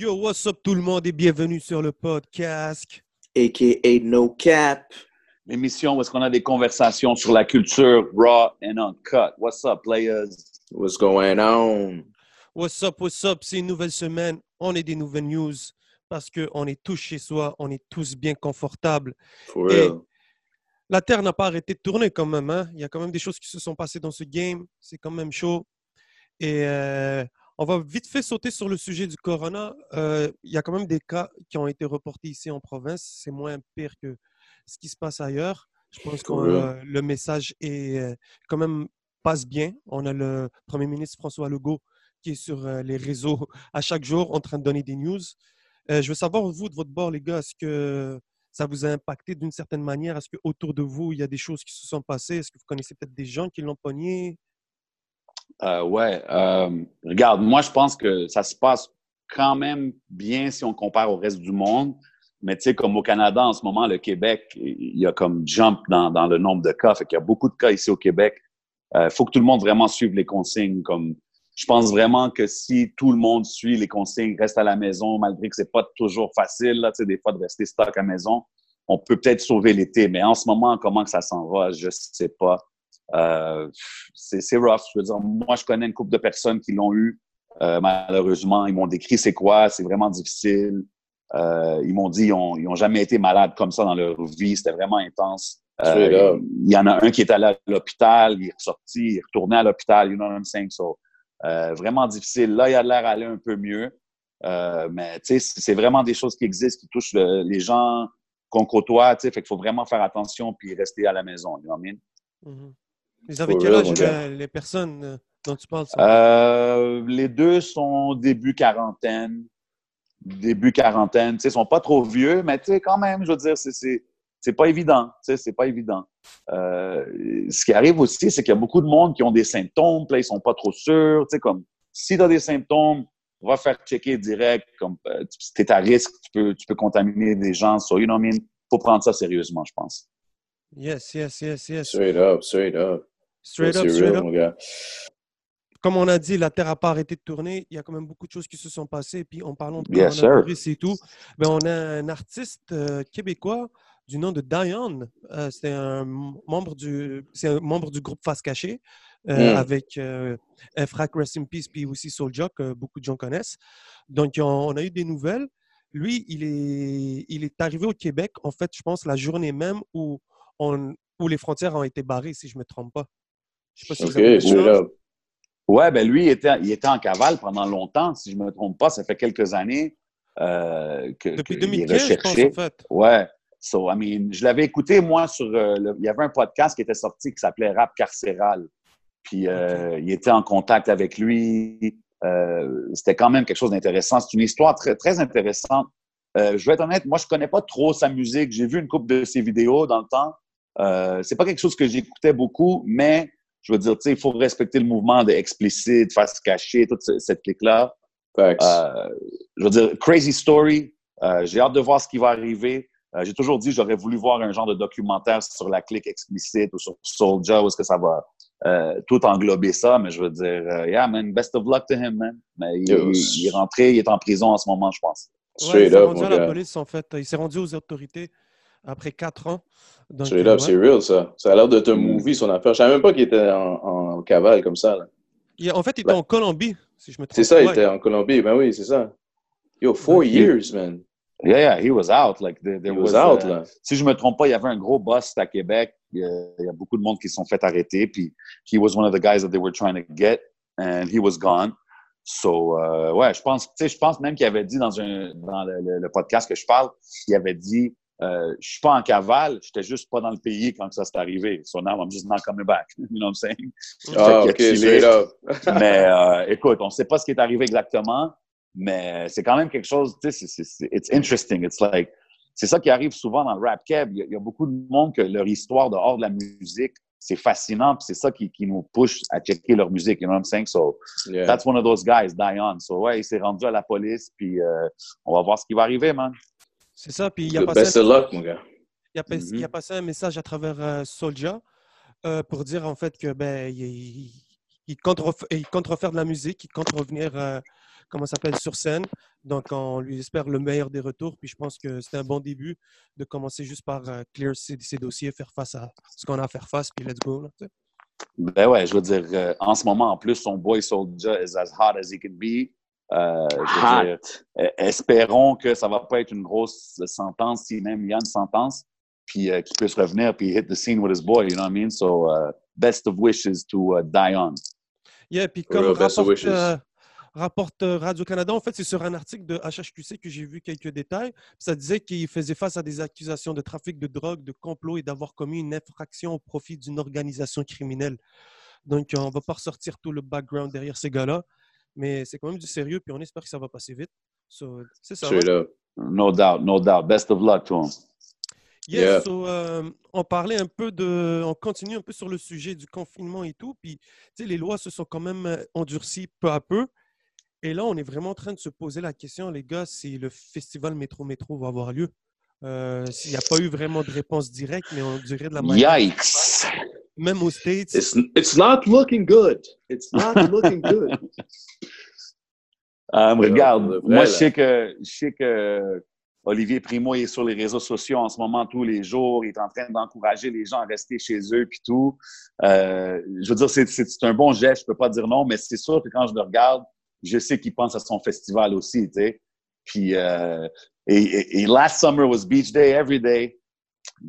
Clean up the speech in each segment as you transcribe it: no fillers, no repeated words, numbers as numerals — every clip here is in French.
Yo, what's up tout le monde et bienvenue sur le podcast a.k.a. No Cap. L'émission où est-ce qu'on a des conversations sur la culture raw and uncut. What's up, players? What's going on? What's up, what's up? C'est une nouvelle semaine, on est des nouvelles news parce qu'on est tous chez soi, on est tous bien confortables. For real. La Terre n'a pas arrêté de tourner quand même, hein? Il y a quand même des choses qui se sont passées dans ce game, c'est quand même chaud. Et on va vite fait sauter sur le sujet du corona. Il y a quand même des cas qui ont été reportés ici en province. C'est moins pire que ce qui se passe ailleurs. Je pense que le message est quand même passe bien. On a le Premier ministre François Legault qui est sur les réseaux à chaque jour en train de donner des news. Je veux savoir, vous, de votre bord, les gars, est-ce que ça vous a impacté d'une certaine manière? Est-ce qu'autour de vous, il y a des choses qui se sont passées? Est-ce que vous connaissez peut-être des gens qui l'ont pogné? Regarde, moi, je pense que ça se passe quand même bien si on compare au reste du monde. Mais tu sais, comme au Canada, en ce moment, le Québec, il y a comme jump dans le nombre de cas. Fait qu'il y a beaucoup de cas ici au Québec. Faut que tout le monde vraiment suive les consignes. Comme, je pense vraiment que si tout le monde suit les consignes, reste à la maison, malgré que c'est pas toujours facile, là, tu sais, des fois, de rester stock à la maison, on peut-être sauver l'été. Mais en ce moment, comment que ça s'en va, je sais pas. C'est rough. Je veux dire, moi, je connais une couple de personnes qui l'ont eu. Malheureusement, ils m'ont décrit c'est quoi, c'est vraiment difficile. Ils m'ont dit ils ont jamais été malades comme ça dans leur vie. C'était vraiment intense. Il y en a un qui est allé à l'hôpital, il est ressorti, il est retourné à l'hôpital. You know what I'm saying? So, vraiment difficile. Là, il a l'air d'aller un peu mieux. Mais tu sais, c'est vraiment des choses qui existent, qui touchent les gens qu'on côtoie. Tu sais, fait qu'il faut vraiment faire attention puis rester à la maison. You know what I mean? Mm-hmm. Ils avaient quel âge les personnes dont tu parles? Les deux sont début quarantaine. Tu sais, ils sont pas trop vieux, mais tu sais, quand même, je veux dire, c'est pas évident. Tu sais, c'est pas évident. Ce qui arrive aussi, c'est qu'il y a beaucoup de monde qui ont des symptômes, puis là, ils sont pas trop sûrs. Tu sais, comme, si tu as des symptômes, va faire checker direct. Comme, tu es à risque, tu peux contaminer des gens. So, you know what I mean? Faut prendre ça sérieusement, je pense. Yes. Straight up, mon gars. Comme on a dit, la Terre n'a pas arrêté de tourner. Il y a quand même beaucoup de choses qui se sont passées. Puis en parlant de coronavirus et tout, ben, on a un artiste québécois du nom de Diane. C'est un membre du groupe Face Cachée avec Frac Rest in Peace puis aussi Souldia que beaucoup de gens connaissent. Donc, on a eu des nouvelles. Lui, il est arrivé au Québec, en fait, je pense, la journée même où les frontières ont été barrées, si je ne me trompe pas. Je sais pas si vous avez... Ouais, ben lui, il était en cavale pendant longtemps, si je ne me trompe pas. Ça fait quelques années Depuis 2015, je pense, en fait. Ouais. So, I mean, je l'avais écouté, moi, sur... il y avait un podcast qui était sorti qui s'appelait Rap Carcéral. Puis, il était en contact avec lui. C'était quand même quelque chose d'intéressant. C'est une histoire très, très intéressante. Je vais être honnête, moi, je connais pas trop sa musique. J'ai vu une couple de ses vidéos dans le temps. C'est pas quelque chose que j'écoutais beaucoup, mais je veux dire, tu sais, il faut respecter le mouvement de explicite, face cachée, toute cette clique-là. Je veux dire, crazy story. J'ai hâte de voir ce qui va arriver. J'ai toujours dit, j'aurais voulu voir un genre de documentaire sur la clique explicite ou sur Souldia, où est-ce que ça va... tout englober ça, mais je veux dire, yeah, man, best of luck to him, man. Mais il est rentré, il est en prison en ce moment, je pense. Ouais, il s'est rendu à la police, en fait. Il s'est rendu aux autorités après 4 ans. Donc, straight up, ouais. C'est real, ça. Ça a l'air de te mouver, son affaire. Je savais même pas qu'il était en cavale comme ça. Là. En fait, il était en Colombie, si je me trompe. C'est ça, il était en Colombie, ben oui, c'est ça. Yo, 4 years, man. Yeah, he was out. Like, he was out, là. Si je me trompe pas, il y avait un gros bust à Québec. Il y a beaucoup de monde qui se sont fait arrêter. Puis, he was one of the guys that they were trying to get, and he was gone. So, ouais, je pense même qu'il avait dit dans le podcast que je parle, il avait dit, je suis pas en cavale, j'étais juste pas dans le pays quand ça s'est arrivé. So now I'm just not coming back. You know what I'm saying? Oh, okay, straight up. Mais, écoute, on sait pas ce qui est arrivé exactement, mais c'est quand même quelque chose, tu sais, it's interesting. It's like, c'est ça qui arrive souvent dans le rap keb. Il y a beaucoup de monde que leur histoire dehors de la musique, c'est fascinant, puis c'est ça qui nous pousse à checker leur musique. You know what I'm saying? So, yeah. That's one of those guys, Dion. So, ouais, il s'est rendu à la police, puis on va voir ce qui va arriver, man. C'est ça, puis il a passé un message à travers Souldia pour dire, en fait, que ben il compte refaire de la musique, il compte revenir comment ça s'appelle, sur scène. Donc, on lui espère le meilleur des retours. Puis, je pense que c'est un bon début de commencer juste par clear ses dossiers, faire face à ce qu'on a à faire face, puis let's go. Là, ben ouais, je veux dire, en ce moment, en plus, son boy Souldia is as hot as he can be. Je veux dire, espérons que ça va pas être une grosse sentence, si même il y a une sentence, puis qu'il puisse revenir puis hit the scene with his boy, you know what I mean? So, best of wishes to die on. Yeah, puis comme rapporte Radio-Canada, en fait, c'est sur un article de HHQC que j'ai vu quelques détails. Ça disait qu'il faisait face à des accusations de trafic de drogue, de complot et d'avoir commis une infraction au profit d'une organisation criminelle. Donc, on ne va pas ressortir tout le background derrière ces gars-là, mais c'est quand même du sérieux, puis on espère que ça va passer vite. So, c'est ça. Sure, no doubt, no doubt. Best of luck to him. Yes, yeah. So, on parlait un peu de... On continue un peu sur le sujet du confinement et tout, puis les lois se sont quand même endurcies peu à peu. Et là, on est vraiment en train de se poser la question, les gars, si le festival Métro-Métro va avoir lieu. S'il n'y a pas eu vraiment de réponse directe, mais on dirait de la manière... Yikes! Même aux States... It's not looking good. It's not looking good. Regarde, moi, je sais que Olivier Primo est sur les réseaux sociaux en ce moment tous les jours. Il est en train d'encourager les gens à rester chez eux puis tout. Je veux dire, c'est un bon geste. Je ne peux pas dire non, mais c'est sûr que quand je le regarde, je sais qu'il pense à son festival aussi, tu sais. Puis, et last summer was beach day every day.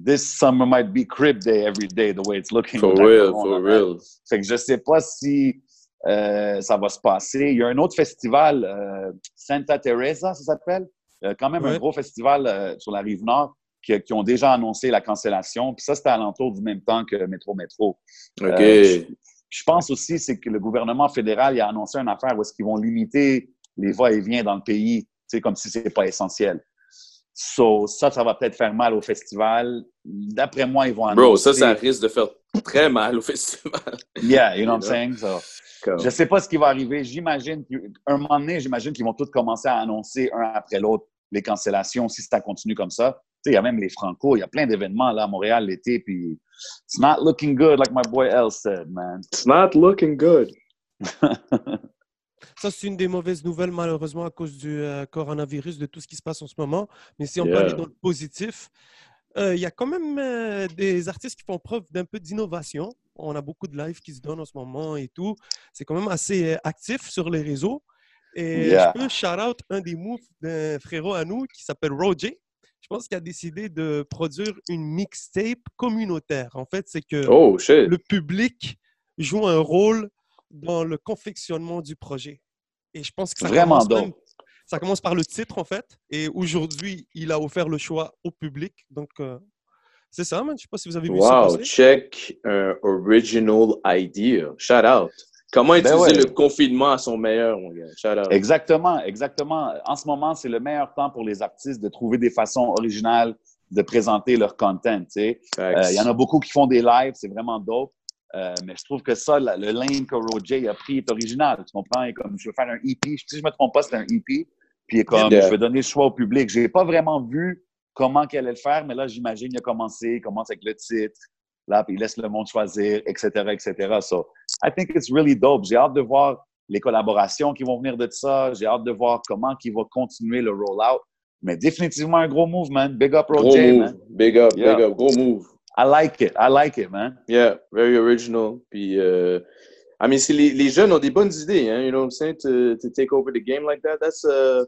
This summer might be crib day every day, the way it's looking. For real. Fait que je sais pas si ça va se passer. Il y a un autre festival, Santa Teresa, ça s'appelle. Quand même un gros festival sur la Rive-Nord qui ont déjà annoncé la cancellation. Puis ça, c'était à l'entour du même temps que Métro-Métro. OK. Je pense aussi, c'est que le gouvernement fédéral il a annoncé une affaire où est-ce qu'ils vont limiter les va-et-vient dans le pays, comme si ce n'est pas essentiel. So, ça va peut-être faire mal au festival. D'après moi, ils vont annoncer... Bro, ça risque de faire très mal au festival. Yeah, you know what I'm saying? So, je ne sais pas ce qui va arriver. J'imagine qu'un moment donné, qu'ils vont tous commencer à annoncer un après l'autre les cancellations si ça continue comme ça. Il y a même les Franco, il y a plein d'événements là à Montréal l'été, puis it's not looking good, like my boy El said, man. It's not looking good. Ça, c'est une des mauvaises nouvelles, malheureusement, à cause du coronavirus, de tout ce qui se passe en ce moment. Mais si on peut aller dans le positif, il y a quand même des artistes qui font preuve d'un peu d'innovation. On a beaucoup de lives qui se donnent en ce moment et tout. C'est quand même assez actif sur les réseaux. Et je peux shout-out un des moves d'un frérot à nous qui s'appelle Rowjay. Je pense qu'il a décidé de produire une mixtape communautaire. En fait, c'est que le public joue un rôle dans le confectionnement du projet. Et je pense que ça commence par le titre, en fait. Et aujourd'hui, il a offert le choix au public. Donc, c'est ça, man. Je ne sais pas si vous avez vu ça passer. Wow, check original idea. Shout out. Comment utiliser le confinement à son meilleur, mon gars. Shout out. Exactement, exactement. En ce moment, c'est le meilleur temps pour les artistes de trouver des façons originales de présenter leur content. Il y en a beaucoup qui font des lives, c'est vraiment dope. Mais je trouve que ça, le lane que Rowjay a pris est original. Tu comprends? Il est comme, je veux faire un EP. Si je ne me trompe pas, c'est un EP. Puis il est comme, je vais donner le choix au public. Je n'ai pas vraiment vu comment qu'il allait le faire, mais là, j'imagine qu'il a commencé. Il commence avec le titre. Là, puis il laisse le monde choisir, etc., etc. So, I think it's really dope. J'ai hâte de voir les collaborations qui vont venir de ça. J'ai hâte de voir comment il va continuer le rollout. Mais définitivement un gros move, man. Big up, Rowjay, man. Big up, big up. Gros move. I like it, man. Yeah, very original. Puis, I mean, si les jeunes ont des bonnes idées, hein, you know what I'm saying, to take over the game like that, that's a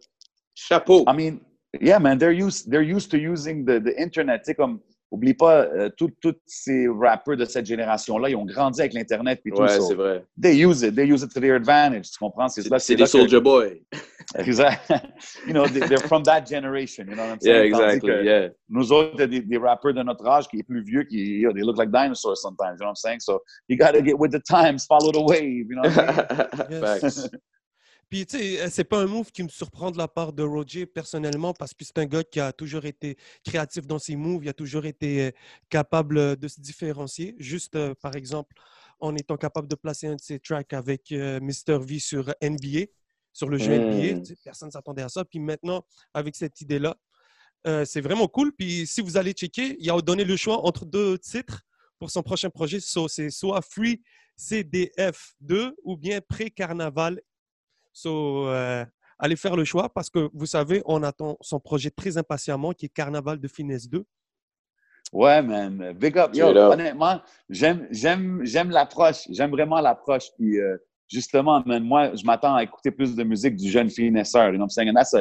chapeau. I mean, yeah, man, they're used to using the internet, tu sais, comme... Oublie pas, tous ces rappeurs de cette génération-là, ils ont grandi avec l'Internet et tout ça. Ouais, c'est vrai. They use it to their advantage, tu comprends? C'est des Soulja Boy. Exact. You know, they're from that generation, you know what I'm saying? Yeah, exactly, yeah. Nous autres, des rappeurs de notre âge qui est plus vieux, they look like dinosaurs sometimes, you know what I'm saying? So, you gotta get with the times, follow the wave, you know what I'm saying? Facts. Puis, tu sais, c'est pas un move qui me surprend de la part de Rowjay personnellement parce que c'est un gars qui a toujours été créatif dans ses moves. Il a toujours été capable de se différencier. Juste, par exemple, en étant capable de placer un de ses tracks avec Mr. V sur NBA, sur le jeu NBA. Tu sais, personne ne s'attendait à ça. Puis maintenant, avec cette idée-là, c'est vraiment cool. Puis si vous allez checker, il a donné le choix entre deux titres pour son prochain projet. So, c'est soit Free CDF2 ou bien Pré-Carnaval. So, allez faire le choix parce que vous savez, on attend son projet très impatiemment qui est Carnaval de Finesse 2. Ouais, man. Big up. Yo, honnêtement, j'aime l'approche. J'aime vraiment l'approche. Puis justement, man, moi, je m'attends à écouter plus de musique du jeune finesseur. You know what I'm saying? And that's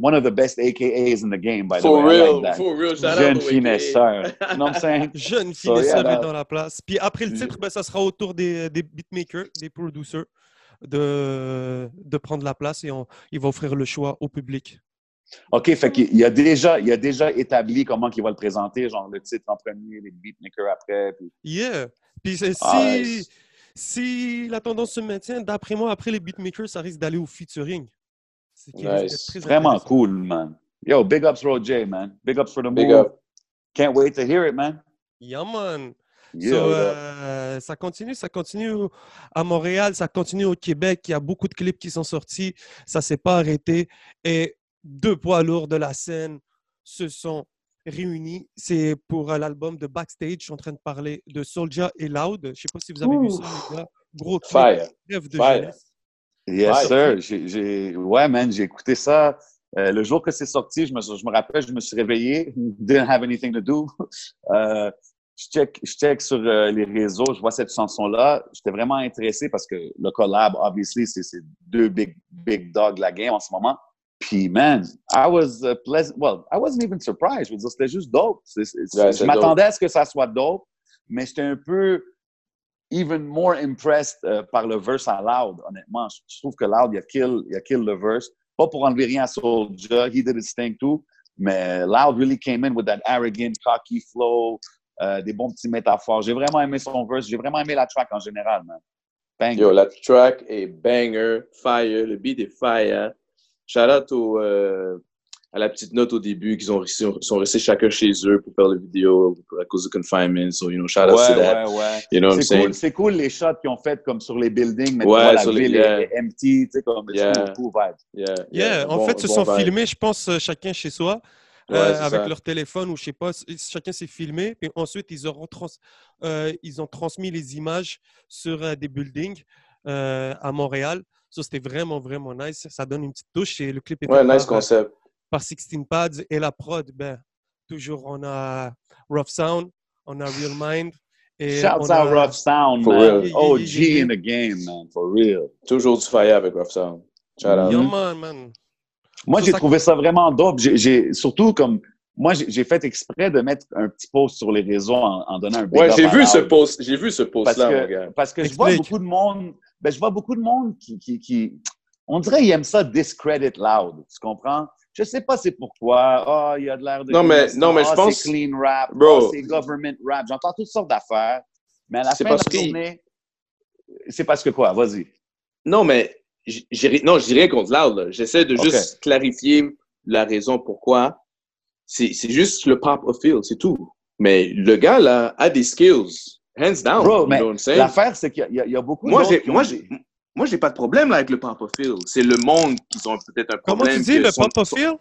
one of the best AKAs in the game, by the way. For real. Jeune finesseur. You know what I'm saying? Jeune finesseur est dans la place. Puis après le titre, ben, ça sera au tour des beatmakers, des producers de prendre la place et ils vont offrir le choix au public. OK, fait qu'il a déjà établi comment il va le présenter, genre le titre en premier, les beatmakers après. Puis... Yeah! Puis si la tendance se maintient, d'après moi, après les beatmakers, ça risque d'aller au featuring. C'est nice. Vraiment cool, man. Yo, big ups Rowjay, man. Big ups for the move. Up. Can't wait to hear it, man. Yeah, man. Yeah, so, ça continue à Montréal, ça continue au Québec. Il y a beaucoup de clips qui sont sortis. Ça ne s'est pas arrêté. Et deux poids lourds de la scène se sont réunis. C'est pour l'album de Backstage. Je suis en train de parler de Souldia et Loud. Je ne sais pas si vous avez vu ça, les gars. Gros clip, rêve de jeunesse. Yes, sir. Ouais, man, j'ai écouté ça. Le jour que c'est sorti, je me rappelle, je me suis réveillé. Didn't have anything to do. Je check sur les réseaux, je vois cette chanson-là. J'étais vraiment intéressé parce que le collab, obviously, c'est deux big dogs la game en ce moment. Puis, man, I was pleasant. Well, I wasn't even surprised. Je veux dire, c'était juste dope. Je m'attendais à ce que ça soit dope, mais j'étais un peu even more impressed par le verse à Loud, honnêtement. Je trouve que Loud, il a kill le verse. Pas pour enlever rien à Soulja, he did his thing too, mais Loud really came in with that arrogant, cocky flow, des bons petits métaphores. J'ai vraiment aimé son verse. J'ai vraiment aimé la track en général, man. Banger. Yo, la track est banger, fire, le beat est fire. Shout out à la petite note au début qu'ils sont restés chacun chez eux pour faire la vidéo à cause du confinement. So, you know, shout out to that. Ouais. You know c'est cool les shots qu'ils ont fait comme sur les buildings, mais tu vois, la ville est empty, tu sais, comme c'est cool vibe. Yeah. En fait, se sont filmés, je pense, chacun chez soi. Avec leur téléphone ou je sais pas, chacun s'est filmé. Puis ensuite, ils ont transmis les images sur des buildings à Montréal. Ça, c'était vraiment, vraiment nice. Ça donne une petite touche et le clip est nice concept. Par 16 Pads et la prod. Ben, toujours, on a Rough Sound, on a Real Mind. Et Shouts out Rough Sound, for man. Real. OG in the game, man, for real. Toujours du fire avec Rough Sound. Shout out. Yo, man. Moi, j'ai trouvé ça vraiment dope. Surtout comme... Moi, j'ai fait exprès de mettre un petit post sur les réseaux en donnant un big up. Ouais, j'ai vu ce post-là, mon gars. Parce que je vois beaucoup de monde... Ben, je vois beaucoup de monde qui on dirait qu'ils aiment ça discredit Loud. Tu comprends? Je sais pas c'est pourquoi. Il y a de l'air de... Non, mais je pense... c'est clean rap. Bro. C'est government rap. J'entends toutes sortes d'affaires. Mais à la fin de la journée... C'est parce que quoi? Vas-y. Non, mais... je dis rien contre Loud, là. J'essaie de juste clarifier la raison pourquoi. C'est juste le pop of field, c'est tout. Mais le gars, là, a des skills. Hands down. Bro, mais l'affaire, c'est qu'il y a beaucoup de gens. Moi, j'ai pas de problème là, avec le pop of field. C'est le monde qui ont peut-être un problème. Comment tu dis, le pop of field?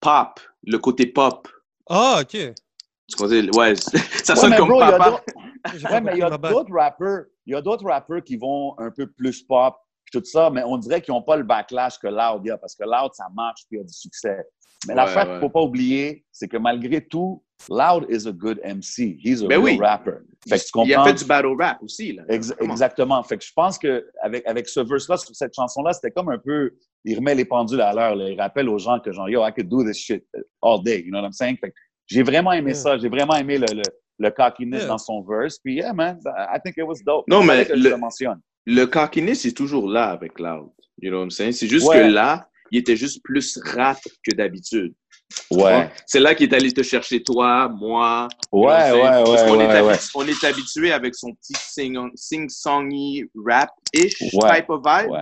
Pop. Le côté pop. Ah, OK. Ouais, ça sonne comme papa. Ouais, mais il y a d'autres rappeurs qui vont un peu plus pop. Tout ça, mais on dirait qu'ils n'ont pas le backlash que Loud a, parce que Loud, ça marche puis il y a du succès. Mais l'affaire qu'il ne faut pas oublier, c'est que malgré tout, Loud is a good MC. He's a real rapper. Fait que tu comprends? Il a fait du battle rap aussi. Là. Exactement. Fait que je pense qu'avec ce verse-là, sur cette chanson-là, c'était comme un peu... Il remet les pendules à l'heure. Là. Il rappelle aux gens que genre, yo, I could do this shit all day. You know what I'm saying? Fait que j'ai vraiment aimé ça. J'ai vraiment aimé le cockiness dans son verse. Puis yeah, man, I think it was dope. Non, mais... Je le mentionne. Le cockiness est toujours là avec Loud. You know what I'm saying? C'est juste que là, il était juste plus rap que d'habitude. Ouais. C'est là qu'il est allé te chercher toi, moi. On est habitué avec son petit sing-songy rap-ish type of vibe. Ouais.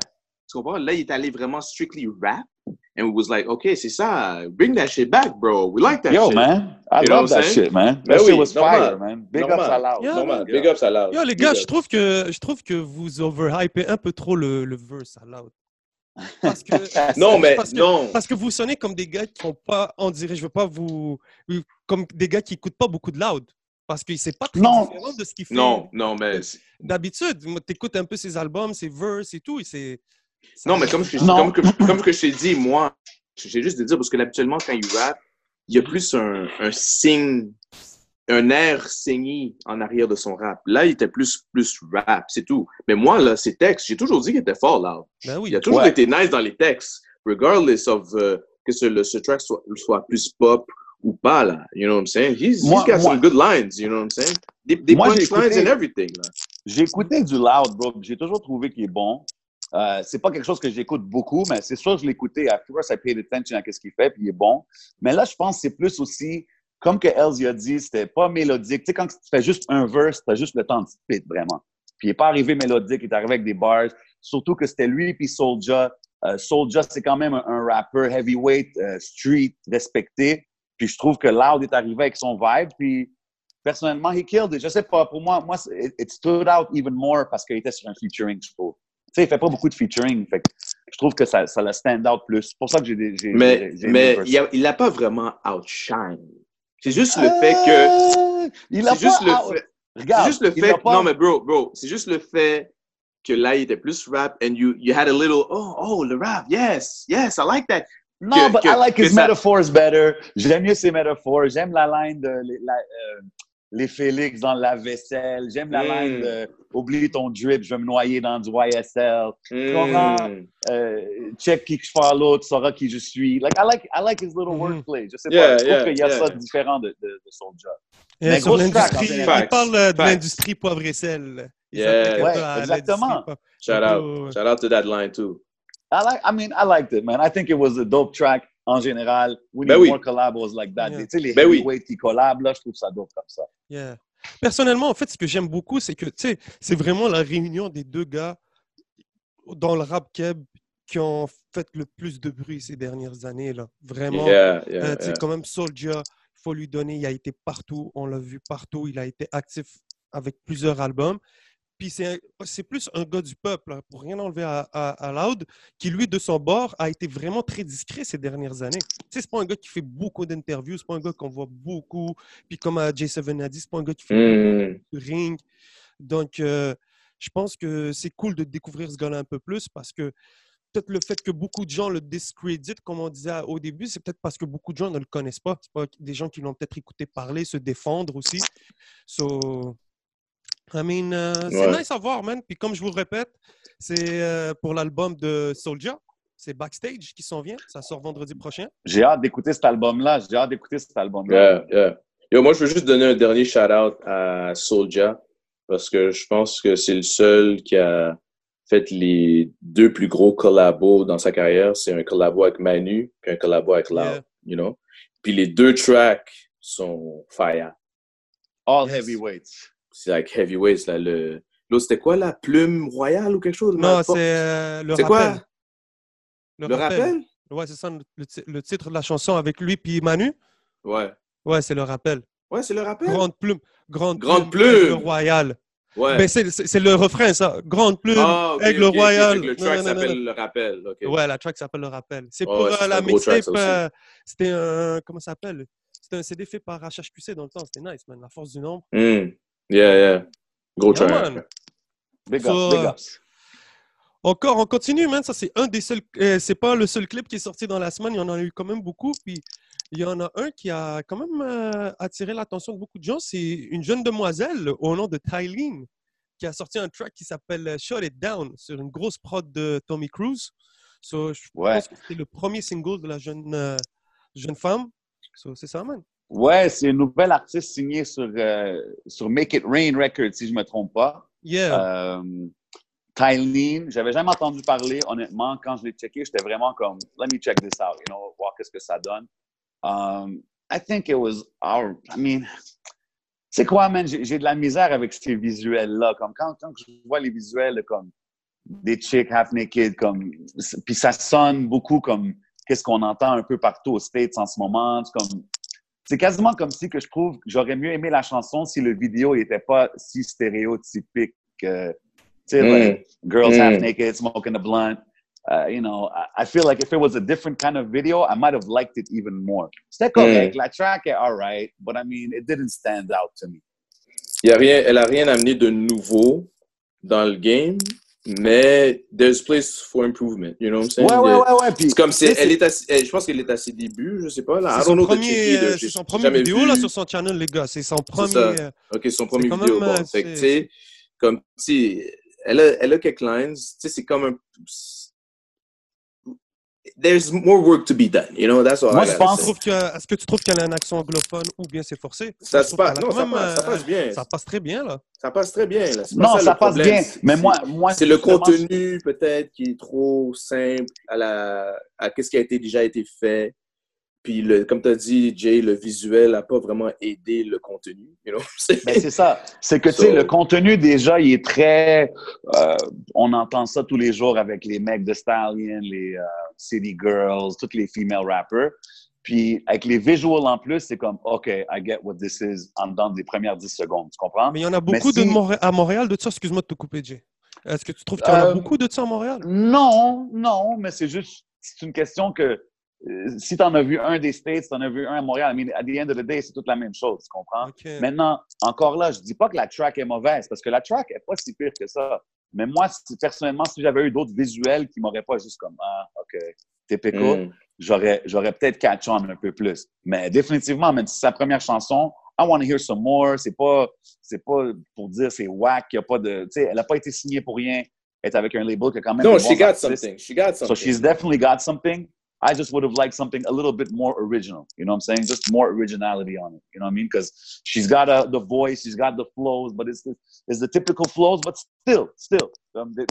Tu comprends? Là, il est allé vraiment strictly rap. And we was like, OK, c'est ça. Bring that shit back, bro. We like that shit. Yo, man. I love that shit, man. That shit was fire, man. Big ups à Loud. Big ups à Loud. Yo, les gars, je trouve que vous overhypez un peu trop le verse à Loud. Parce que, parce que vous sonnez comme des gars qui font pas, on dirait, je veux pas vous... Comme des gars qui écoutent pas beaucoup de Loud. Parce que c'est pas très différent de ce qu'il fait. Non, mais... D'habitude, t'écoutes un peu ses albums, ses verses et tout, et c'est... Non, mais comme je t'ai dit, moi, j'ai juste de dire, parce que habituellement, quand il rappe, il y a plus un signe, un air saigné en arrière de son rap. Là, il était plus rap, c'est tout. Mais moi, là, ses textes, j'ai toujours dit qu'il était fort, là. Ben oui, il a toujours été nice dans les textes, regardless of que ce track soit plus pop ou pas, là. You know what I'm saying? He's got some good lines, you know what I'm saying? Des punchlines and everything, là. J'ai écouté du Loud, bro. J'ai toujours trouvé qu'il est bon. C'est pas quelque chose que j'écoute beaucoup, mais c'est sûr que je l'écoutais. After first, I paid attention à ce qu'il fait, puis il est bon. Mais là, je pense que c'est plus aussi, comme que Elsie a dit, c'était pas mélodique. Tu sais, quand tu fais juste un verse, t'as juste le temps de spit, vraiment. Puis il est pas arrivé mélodique, il est arrivé avec des bars. Surtout que c'était lui puis Souldia. Souldia, c'est quand même un rapper heavyweight, street, respecté. Puis je trouve que Loud est arrivé avec son vibe, puis personnellement, he killed it. Je sais pas, pour moi, it stood out even more parce qu'il était sur un featuring, je trouve. Tu sais, il fait pas beaucoup de featuring, fait que je trouve que ça le stand out plus. C'est pour ça que j'ai mais il l'a pas vraiment outshine. C'est juste le fait que... Il l'a pas out... Regarde, c'est juste le fait... Non, mais bro, c'est juste le fait que là, il était plus rap and you had a little... Oh, le rap, yes, I like that. Non, but I like his metaphors better. J'aime mieux ses métaphores. J'aime la line de... les Félix dans la vaisselle. J'aime la line de « Oublie ton drip, je vais me noyer dans du YSL. Comment check qui je follow, tu sauras qui je suis. » I like his little wordplay. Je sais pas, je trouve qu'il y a ça différent de son job. Mais sur l'industrie, il parle de l'industrie poivre et sel. Exactement. Shout out to that line too. I liked it, man. I think it was a dope track. En général, we need more collabos like that. Tu sais, les heavyweights qui collabent, là, je trouve ça dope comme ça. Yeah. Personnellement, en fait, ce que j'aime beaucoup, c'est que, tu sais, c'est vraiment la réunion des deux gars dans le rap keb qui ont fait le plus de bruit ces dernières années, là. Vraiment. Tu sais, quand même, Souldia, il faut lui donner, il a été partout, on l'a vu partout, il a été actif avec plusieurs albums. Puis c'est plus un gars du peuple, hein, pour rien enlever à Loud, qui, lui, de son bord, a été vraiment très discret ces dernières années. Tu sais, c'est pas un gars qui fait beaucoup d'interviews, c'est pas un gars qu'on voit beaucoup. Puis comme J7 a dit, c'est pas un gars qui fait beaucoup de ring. Donc, je pense que c'est cool de découvrir ce gars-là un peu plus parce que peut-être le fait que beaucoup de gens le discréditent, comme on disait au début, c'est peut-être parce que beaucoup de gens ne le connaissent pas. C'est pas des gens qui l'ont peut-être écouté parler, se défendre aussi. So... I mean, c'est nice à voir, man. Puis comme je vous le répète, c'est pour l'album de Souldia. C'est Backstage qui s'en vient. Ça sort vendredi prochain. J'ai hâte d'écouter cet album-là. Yo, moi, je veux juste donner un dernier shout-out à Souldia parce que je pense que c'est le seul qui a fait les deux plus gros collabos dans sa carrière. C'est un collabo avec Manu et un collabo avec Loud, you know? Puis les deux tracks sont fire. All heavyweights. C'est like heavyweights, là. L'autre, c'était quoi, là? Plume royale ou quelque chose? Non, c'est le rappel. C'est quoi? Le rappel? Ouais, c'est ça, le titre de la chanson avec lui puis Manu. Ouais. Ouais, c'est le rappel. Ouais, c'est le rappel? Grande plume. Aigle royale. Ouais. Mais c'est le refrain, ça. Grande plume, aigle royale. Le track s'appelle Le Rappel. Okay. Ouais, la track s'appelle Le Rappel. C'est pour la mixtape. C'était un... Comment ça s'appelle? C'était un CD fait par HHQC dans le temps. C'était nice, man. La force du nombre. Yeah. Gros track. Big ups. Encore, on continue, man. Ça, c'est un des seuls... c'est pas le seul clip qui est sorti dans la semaine. Il y en a eu quand même beaucoup. Puis, il y en a un qui a quand même attiré l'attention de beaucoup de gens. C'est une jeune demoiselle au nom de Tyleen qui a sorti un track qui s'appelle « Shut It Down » sur une grosse prod de Tommy Cruise. So, je pense que c'est le premier single de la jeune femme. So, c'est ça, man. Ouais, c'est une nouvelle artiste signée sur Make It Rain Records, si je me trompe pas. Yeah. Tyleen, j'avais jamais entendu parler, honnêtement. Quand je l'ai checké, j'étais vraiment comme, let me check this out, you know, voir qu'est-ce que ça donne. I think it was our, I mean, c'est quoi, man, j'ai de la misère avec ces visuels-là. Comme quand je vois les visuels comme des chicks half naked, comme, puis ça sonne beaucoup comme qu'est-ce qu'on entend un peu partout aux States en ce moment, comme... C'est quasiment comme si que je trouve que j'aurais mieux aimé la chanson si le vidéo n'était pas si stéréotypique. Tu sais, like, girls half naked, smoking a blunt. You know, I feel like if it was a different kind of video, I might have liked it even more. C'était correct. La track est all right, but I mean, it didn't stand out to me. Elle n'a rien amené de nouveau dans le game, Mais there's place for improvement, you know what I'm saying? Ouais. Puis, c'est comme c'est, elle est à, je pense qu'elle est à ses débuts, je sais pas. Là, c'est son premier vidéo vu. Là sur son channel, les gars, c'est son premier. Ok, son premier vidéo. Bon, fait que tu sais, comme tu, elle a quelques lines, tu sais, c'est comme un. There's more work to be done, you know, that's all. Moi, est-ce que tu trouves qu'elle a un accent anglophone ou bien c'est forcé? Ça se passe, non, ça passe bien. Ça passe très bien, là. Ça passe très bien, là. Non, ça passe bien, mais moi... C'est le contenu, peut-être, qui est trop simple à qu'est-ce qui a déjà été fait. Puis, comme tu as dit, Jay, le visuel n'a pas vraiment aidé le contenu. You know? Mais c'est ça. C'est que, tu sais, le contenu, déjà, il est très... on entend ça tous les jours avec les Megan Stallion, les City Girls, toutes les female rappers. Puis, avec les visuals en plus, c'est comme, OK, I get what this is, en dedans des premières 10 secondes. Tu comprends? Mais il y en a beaucoup à Montréal de ça. Excuse-moi de te couper, Jay. Est-ce que tu trouves qu'il y en a beaucoup de ça à Montréal? Non, mais c'est juste... C'est une question que... Si t'en as vu un des States, t'en as vu un à Montréal, mais à the end of the day, c'est toute la même chose, tu comprends? Okay. Maintenant, encore là, je dis pas que la track est mauvaise, parce que la track est pas si pire que ça. Mais moi, personnellement, si j'avais eu d'autres visuels qui m'auraient pas juste comme « Ah, OK, typico », j'aurais peut-être catch on un peu plus. Mais définitivement, même si c'est sa première chanson, « I want to hear some more », c'est pas pour dire c'est whack, il y a pas de... Tu sais, elle a pas été signée pour rien, être avec un label qui a quand même... Non, she got something. She got something. So she's definitely got something. I just would have liked something a little bit more original. You know what I'm saying? Just more originality on it. You know what I mean? Because she's got the voice, she's got the flows, but it's the typical flows, but still,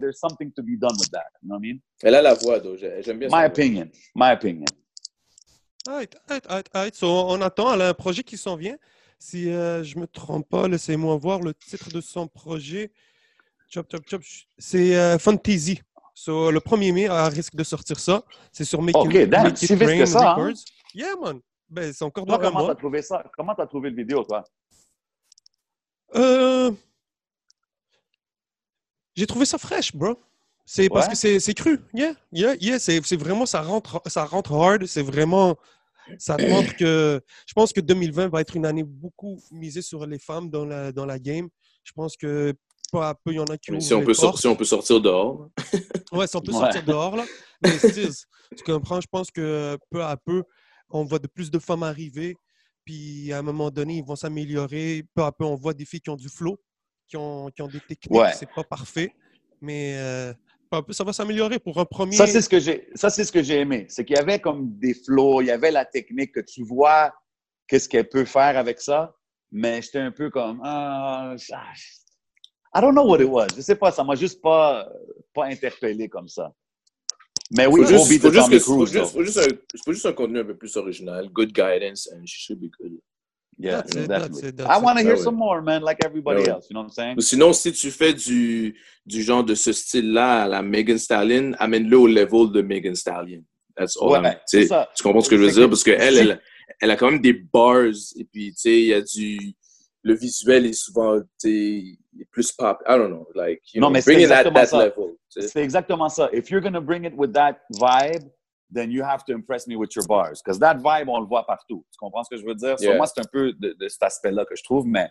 there's something to be done with that. You know what I mean? Elle a la voix, donc j'aime bien. My opinion. All right. So, on attend. Elle a un projet qui s'en vient. Si je me trompe pas, laissez-moi voir le titre de son projet. Chop. C'est Fantasy. So, le 1er mai, elle risque de sortir ça. C'est sur Make It Rain ça, Records. Hein? Yeah, man. Ben, c'est encore droit à moi. Comment t'as trouvé le vidéo, toi? J'ai trouvé ça fraîche, bro. C'est parce que c'est cru. Yeah. C'est vraiment, ça rentre hard. C'est vraiment... Ça te montre que... Je pense que 2020 va être une année beaucoup misée sur les femmes dans la game. Je pense que... Pas à peu, il y en a qui ouvrent les portes. Si on peut sortir dehors. Sortir dehors, là. Mais tu comprends, je pense que peu à peu, on voit de plus de femmes arriver. Puis à un moment donné, ils vont s'améliorer. Peu à peu, on voit des filles qui ont du flow, qui ont des techniques. Ouais. C'est pas parfait, mais peu à peu, ça va s'améliorer pour un premier. Ça, c'est ce que j'ai aimé. C'est qu'il y avait comme des flows, il y avait la technique que tu vois, qu'est-ce qu'elle peut faire avec ça. Mais j'étais un peu comme... I don't know what it was. Je sais pas, ça m'a juste pas interpellé comme ça. Mais oui, faut juste un contenu un peu plus original. Good guidance and she should be good. Yeah, definitely. I want to hear some more, man, like everybody else. You know what I'm saying? Sinon, si tu fais du genre de ce style-là à la Megan Stallion, amène-le au level de Megan Stallion. That's all. Tu comprends ce que je veux dire? Parce qu'elle a quand même des bars et puis, tu sais, il y a du... Le visuel est souvent plus pop. I don't know, like you know, bring it at that level. C'est exactement ça. If you're gonna bring it with that vibe, then you have to impress me with your bars, because that vibe on le voit partout. Tu comprends ce que je veux dire? Yeah. So, moi, c'est un peu de cet aspect-là que je trouve. Mais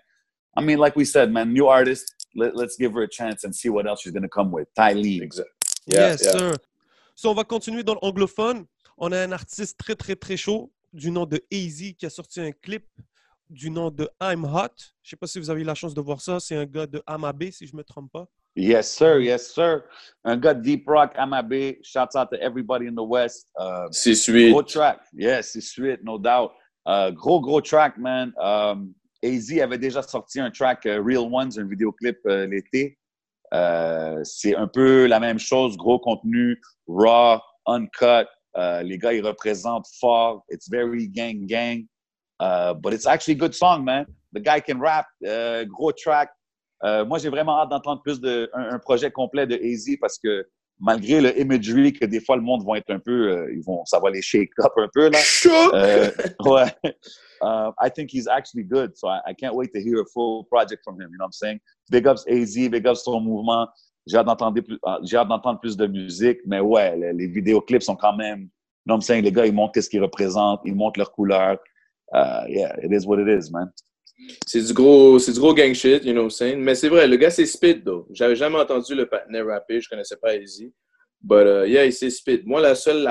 I mean, like we said, man, new artist. Let's give her a chance and see what else she's gonna come with. Tyleen. Exactly. Yes, sir. So, on va continuer dans l'anglophone. On a un artiste très très très chaud du nom de Hazy qui a sorti un clip du nom de I'm Hot. Je sais pas si vous avez eu la chance de voir ça. C'est un gars de Amabé, si je me trompe pas. Yes, sir. Un gars de Deep Rock, Amabé. Shouts out to everybody in the West. C'est suite. Gros track. Yes, c'est suite, no doubt. Gros track, man. Hazy avait déjà sorti un track, Real Ones, un vidéoclip l'été. C'est un peu la même chose. Gros contenu, raw, uncut. Les gars, ils représentent fort. It's very gang. But it's actually a good song, man. The guy can rap. Gros track. Moi, j'ai vraiment hâte d'entendre plus un projet complet de Hazy, parce que malgré le imagery que des fois le monde vont être un peu, ça va les shake up un peu là. Ouais. I think he's actually good, so I can't wait to hear a full project from him. You know what I'm saying? Big ups Hazy, big ups son mouvement. J'ai hâte d'entendre plus de musique, mais ouais, les vidéoclips sont quand même. You know what I'm saying? Les gars, ils montrent qu'est-ce qu'ils représentent, ils montrent leurs couleurs. Yeah, it is what it is, man. C'est du gros gang shit, you know what I'm saying? Mais c'est vrai, le gars, c'est spit, though. J'avais jamais entendu le patinet rapper, je connaissais pas Hazy. But, yeah, c'est spit. Moi, la seule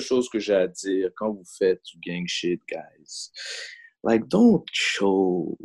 chose que j'ai à dire quand vous faites du gang shit, guys, like, don't show,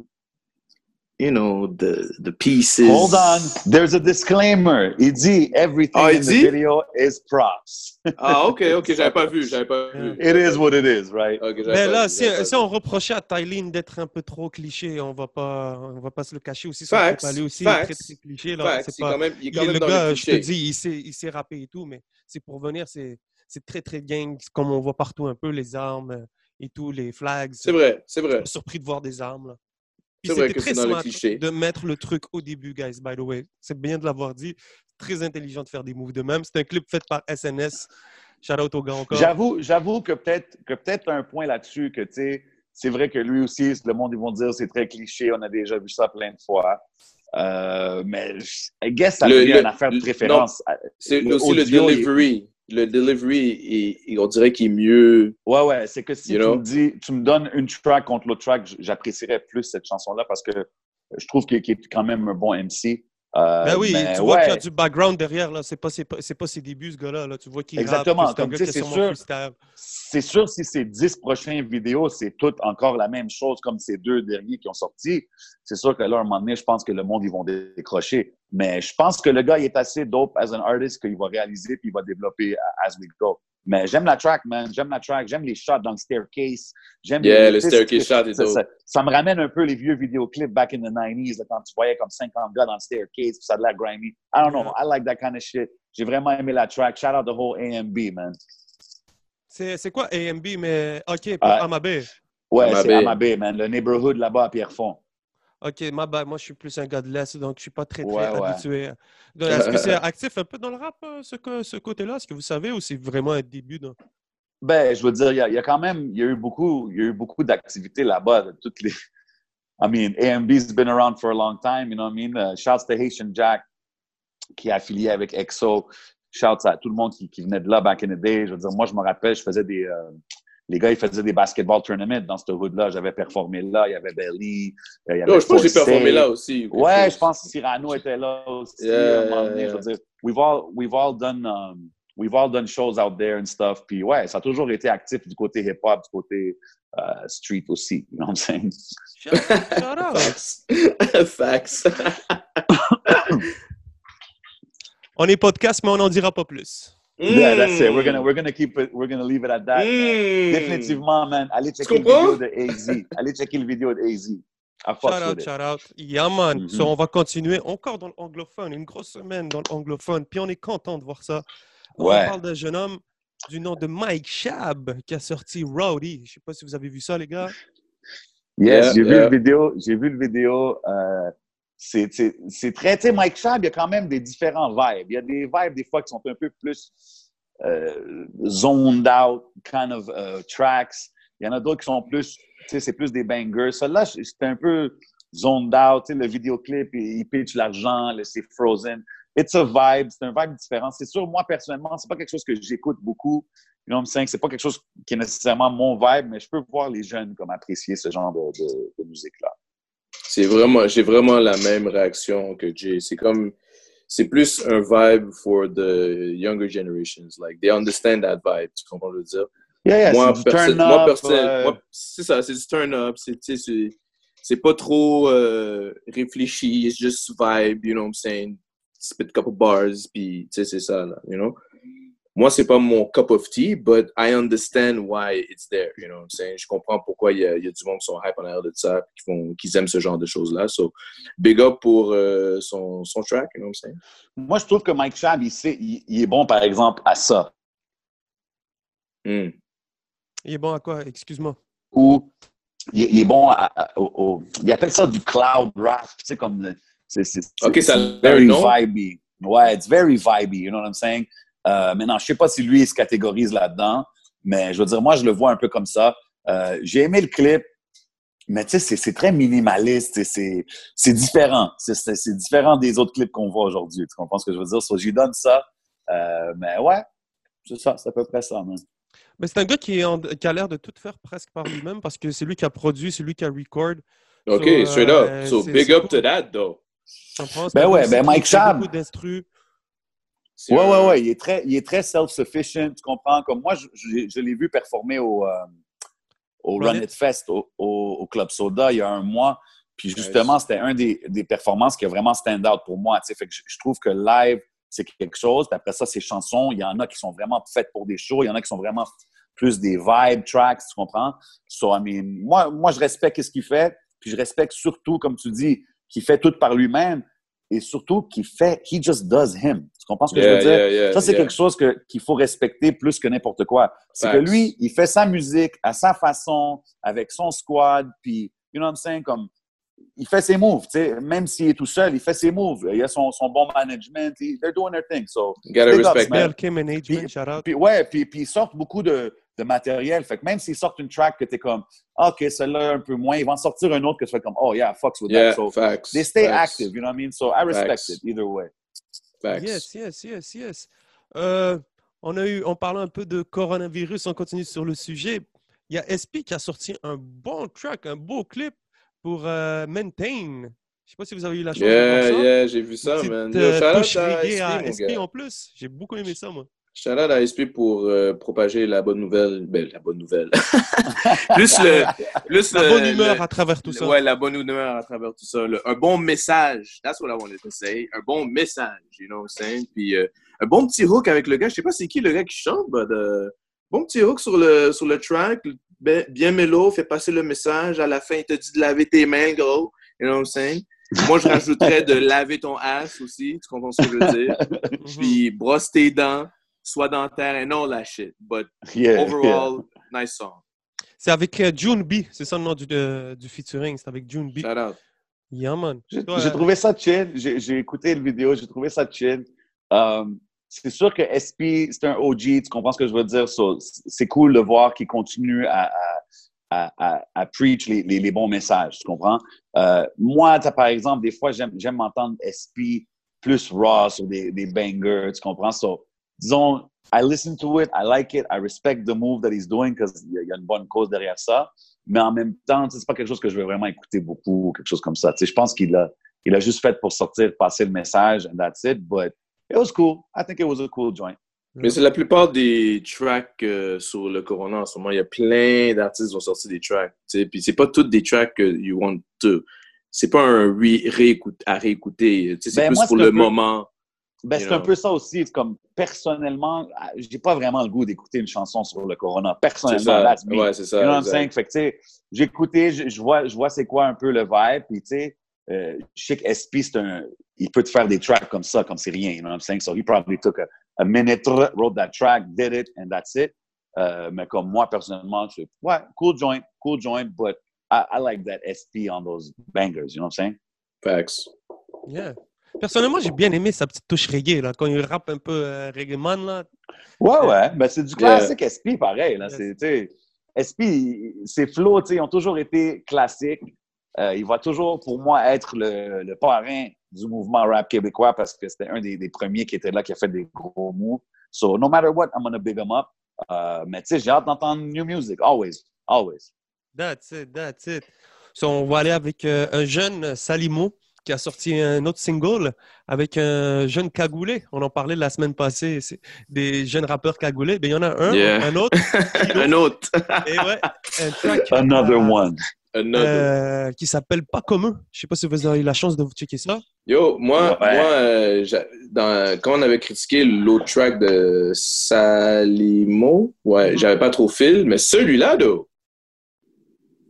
you know, the pieces. Hold on, there's a disclaimer. Il dit, everything in the video is props. Ah, OK, j'avais pas vu. It is what it is, right? Okay, mais là, si on reprochait à Tyleen d'être un peu trop cliché, on va pas se le cacher aussi. Facts. Pas lui aussi, il est très, très cliché. Là, facts. C'est pas, il est quand même dans le gars, je te dis, il sait rapper et tout, mais c'est pour venir, c'est très, très gang, comme on voit partout un peu, les armes et tout, les flags. C'est vrai. Surpris de voir des armes, là. Puis c'est vrai que c'est dans le cliché. De mettre le truc au début, guys, by the way. C'est bien de l'avoir dit. Très intelligent de faire des moves de même. C'est un clip fait par SNS. Shout out au gars encore. J'avoue que peut-être un point là-dessus que, tu sais, c'est vrai que lui aussi, le monde, ils vont dire c'est très cliché. On a déjà vu ça plein de fois. Mais I guess ça devient une affaire de préférence. Non, c'est aussi le delivery. Le delivery, on dirait qu'il est mieux... Ouais, c'est que si tu me donnes une track contre l'autre track, j'apprécierais plus cette chanson-là parce que je trouve qu'il est quand même un bon MC. Tu vois qu'il y a du background derrière, là. C'est pas ses débuts, ce gars-là. Là. Tu vois qu'il rappe, comme tu sais, c'est sûr, si ces 10 prochaines vidéos, c'est toutes encore la même chose comme ces deux derniers qui ont sorti, c'est sûr que là, à un moment donné, je pense que le monde, ils vont décrocher. Mais je pense que le gars, il est assez dope as an artist qu'il va réaliser puis il va développer as we go. Mais j'aime la track, man. J'aime les shots dans le staircase. Le staircase shot est dope. Ça me ramène un peu les vieux vidéoclips back in the 90s, là, quand tu voyais comme 50 gars dans le staircase, puis ça a de la grimy. I don't know. I like that kind of shit. J'ai vraiment aimé la track. Shout out the whole AMB, man. C'est quoi AMB, mais... OK, pour Amabé. Ouais, Amabé. C'est Amabé, man. Le neighborhood là-bas à Pierrefonds. OK, moi, je suis plus un gars de l'Est, donc je ne suis pas très, très habitué. Donc, est-ce que c'est actif un peu dans le rap, ce côté-là? Est-ce que vous savez ou c'est vraiment un début? Donc? Ben, je veux dire, il y a eu beaucoup d'activités là-bas. Toutes les... I mean, AMB's been around for a long time, you know what I mean? Shouts to Haitian Jack, qui est affilié avec EXO. Shouts à tout le monde qui venait de là back in the day. Je veux dire, moi, je me rappelle, je faisais des... Les gars, ils faisaient des basketball tournaments dans ce hood-là. J'avais performé là. Il y avait Belly. Il y avait je pense que j'ai performé là aussi. Ouais, je pense que Cyrano était là aussi. Yeah. À un moment donné, je veux dire, we've all done shows out there and stuff. Puis ouais, ça a toujours été actif du côté hip-hop, du côté street aussi. You know what I'm saying? Shut up. Facts. On est podcast, mais on n'en dira pas plus. Yeah, that's it. We're gonna keep it. We're gonna leave it at that. Définitivement, man. Allez checker le vidéo de AZ. Shout out. Yeah, man. Mm-hmm. So, on va continuer encore dans l'anglophone. Une grosse semaine dans l'anglophone. Puis on est content de voir ça. On parle d'un jeune homme du nom de Mike Shabb qui a sorti Rowjay. Je sais pas si vous avez vu ça, les gars. Yes, j'ai vu le vidéo. C'est très... Tu sais, Mike Shabb, il y a quand même des différents vibes. Il y a des vibes, des fois, qui sont un peu plus zoned out, kind of tracks. Il y en a d'autres qui sont plus... Tu sais, c'est plus des bangers. Celle-là, c'est un peu zoned out. Tu sais, le vidéoclip, il pitch l'argent, c'est frozen. It's a vibe. C'est un vibe différent. C'est sûr, moi, personnellement, c'est pas quelque chose que j'écoute beaucoup. You know what I'm saying? C'est pas quelque chose qui est nécessairement mon vibe, mais je peux voir les jeunes comme apprécier ce genre de musique-là. J'ai vraiment la même réaction que Jay. C'est plus un vibe for the younger generations. Like, they understand that vibe. Tu comprends le dire? Yeah, moi, c'est moi, c'est ça, c'est du turn up. C'est pas trop réfléchi. It's just vibe, you know what I'm saying? Spit a couple bars, puis tu sais, c'est ça, là, you know? Moi, c'est pas mon cup of tea, but I understand why it's there, you know what I'm saying? Je comprends pourquoi il y a du monde qui sont hype en arrière de ça, qui aiment ce genre de choses-là. So, big up pour son track, you know what I'm saying? Moi, je trouve que Mike Shabb, il est bon, par exemple, à ça. Mm. Il est bon à quoi? Excuse-moi. Ou, il est bon à il appelle ça du cloud rap, tu sais, comme... c'est very vibey. Ouais, it's very vibey, you know what I'm saying? Maintenant, je sais pas si lui, il se catégorise là-dedans, mais je veux dire, moi, je le vois un peu comme ça. J'ai aimé le clip, mais tu sais, c'est très minimaliste, c'est différent. C'est différent des autres clips qu'on voit aujourd'hui. Tu comprends ce que je veux dire? So, j'y donne ça, mais ouais, c'est ça, c'est à peu près ça, man. Mais c'est un gars qui a l'air de tout faire presque par lui-même parce que c'est lui qui a produit, c'est lui qui a record. OK, so, celui-là. So, big up to that, though. Ben ouais, ben Mike Shabb. Ouais. Il est très self-sufficient, tu comprends? Comme moi, je l'ai vu performer au Run It Fest, au Club Soda, il y a un mois. Puis justement, c'était un des performances qui a vraiment stand-out pour moi. T'sais. Fait que je trouve que live, c'est quelque chose. Puis après ça, ces chansons, il y en a qui sont vraiment faites pour des shows. Il y en a qui sont vraiment plus des vibe tracks, tu comprends? So, I mean, moi, je respecte ce qu'il fait. Puis je respecte surtout, comme tu dis, qu'il fait tout par lui-même. Et surtout qu'il fait « he just does him ». Tu comprends ce que je veux dire? Ça, c'est quelque chose qu'il faut respecter plus que n'importe quoi. C'est que lui, il fait sa musique à sa façon, avec son squad, puis, you know what I'm saying, comme, il fait ses moves, tu sais, même s'il est tout seul, il fait ses moves. Il a son bon management, they're doing their thing. So, you gotta respect that. Puis ils sortent beaucoup de matériel. Fait que même s'ils sortent une track que t'es comme « OK, celle-là un peu moins », ils vont sortir une autre que tu fais comme « Oh yeah, fucks with that. » So, facts, they stay active, you know what I mean? So, I respect it either way. Facts. Yes. On parlait un peu de coronavirus, on continue sur le sujet. Il y a SP qui a sorti un bon track, un beau clip pour Maintain. Je sais pas si vous avez eu la chance de voir ça. Yeah, j'ai vu ça, man. Shout-out à SP en plus. J'ai beaucoup aimé ça, moi. Shout-out à SP pour propager la bonne nouvelle. Ben, la bonne nouvelle. La bonne humeur à travers tout ça. Ouais, la bonne humeur à travers tout ça. Un bon message. That's what I wanted to say. Un bon message, you know what I'm saying? Puis un bon petit hook avec le gars. Je sais pas c'est qui le gars qui chante, mais bon petit hook sur le track. Bien mélo, fait passer le message. À la fin, il te dit de laver tes mains, gros. You know what I'm saying? Moi, je rajouterais de laver ton ass aussi. Tu comprends ce que je veux dire? Puis brosse tes dents. Soit dentaire and all that shit. But overall, nice song. C'est avec June B. C'est ça le nom du featuring. C'est avec June B. Shout out. Yeah, man. J'ai trouvé ça chill. J'ai écouté le vidéo. J'ai trouvé ça chill. C'est sûr que SP, c'est un OG. Tu comprends ce que je veux dire? So, c'est cool de voir qu'il continue à preach les bons messages. Tu comprends? Moi, par exemple, des fois, j'aime m'entendre SP plus raw sur des bangers. Tu comprends? So, disons, I listen to it, I like it, I respect the move that he's doing because il y a une bonne cause derrière ça. Mais en même temps, c'est pas quelque chose que je vais vraiment écouter beaucoup, quelque chose comme ça. T'sais, je pense qu'il a juste fait pour sortir, passer le message, and that's it. But it was cool. I think it was a cool joint. Mais c'est la plupart des tracks sur le corona en ce moment. Il y a plein d'artistes qui ont sorti des tracks. Puis c'est pas toutes des tracks que you want to. C'est pas un réécouter. C'est ben, plus moi, pour le moment. Ben, c'est un peu ça aussi. Comme personnellement, j'ai pas vraiment le goût d'écouter une chanson sur le corona. Personnellement, that's me. Ouais, c'est ça. You know what I'm saying? Fait que, tu sais, j'ai écouté, je vois c'est quoi un peu le vibe. Puis, tu sais, je sais que SP, il peut te faire des tracks comme ça, comme c'est rien. You know what I'm saying? So, he probably took a minute, wrote that track, did it, and that's it. Mais comme moi, personnellement, je suis, cool joint, but I like that SP on those bangers. You know what I'm saying? Facts. Yeah. Personnellement, j'ai bien aimé sa petite touche reggae, là, quand il rappe un peu reggae-man, là. Ouais, ben c'est du classique SP, pareil, là. C'est, SP, ses flows, tu sais, ont toujours été classiques. Il va toujours, pour moi, être le parrain du mouvement rap québécois parce que c'était un des premiers qui était là, qui a fait des gros moves. So, no matter what, I'm gonna big him up. Mais tu sais, j'ai hâte d'entendre new music, always. That's it. So, on va aller avec un jeune, Salimou, qui a sorti un autre single avec un jeune cagoulé. On en parlait la semaine passée, c'est des jeunes rappeurs cagoulés. Mais il y en a un autre. un autre. Et ouais, un track. Another one. Qui s'appelle Pas comme eux. Je ne sais pas si vous avez eu la chance de vous checker ça. Yo, moi, quand on avait critiqué l'autre track de Salimou, j'avais pas trop fil, mais celui-là, d'où?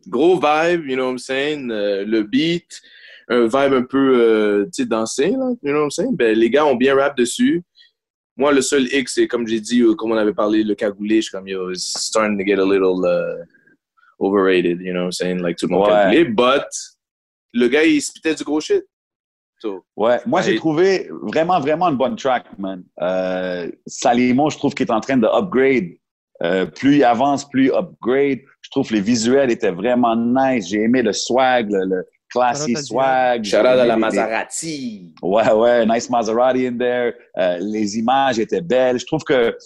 Gros vibe, you know what I'm saying? Le beat... un vibe un peu, tu sais, dansé, là, you know what I'm saying? Ben, les gars ont bien rap dessus. Moi, le seul hic, c'est, comme j'ai dit, comme on avait parlé, le cagoulé, je suis comme, yo, it's starting to get a little overrated, you know what I'm saying? Like, tout le monde cagoulé, but le gars, il spitait du gros shit. So, moi, j'ai trouvé vraiment, vraiment une bonne track, man. Salimon, je trouve qu'il est en train de upgrade. Plus il avance, plus il upgrade. Je trouve que les visuels étaient vraiment nice. J'ai aimé le swag, le classy swag. Shout out à la Maserati. Ouais, nice Maserati in there. Les images étaient belles. Je trouve que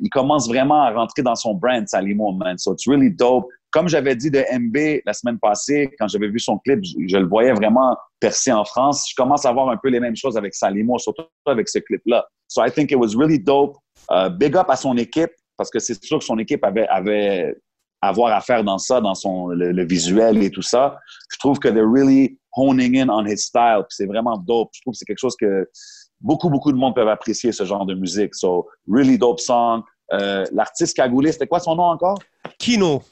il commence vraiment à rentrer dans son brand, Salimon, man. So it's really dope. Comme j'avais dit de Amabé la semaine passée, quand j'avais vu son clip, je le voyais vraiment percer en France. Je commence à voir un peu les mêmes choses avec Salimou, surtout avec ce clip-là. So I think it was really dope. Big up à son équipe, parce que c'est sûr que son équipe avait avoir à faire dans ça, dans le visuel et tout ça. Je trouve que they're really honing in on his style. Puis c'est vraiment dope. Je trouve que c'est quelque chose que beaucoup de monde peuvent apprécier, ce genre de musique. So, really dope song. L'artiste cagoulé, c'était quoi son nom encore? Kino.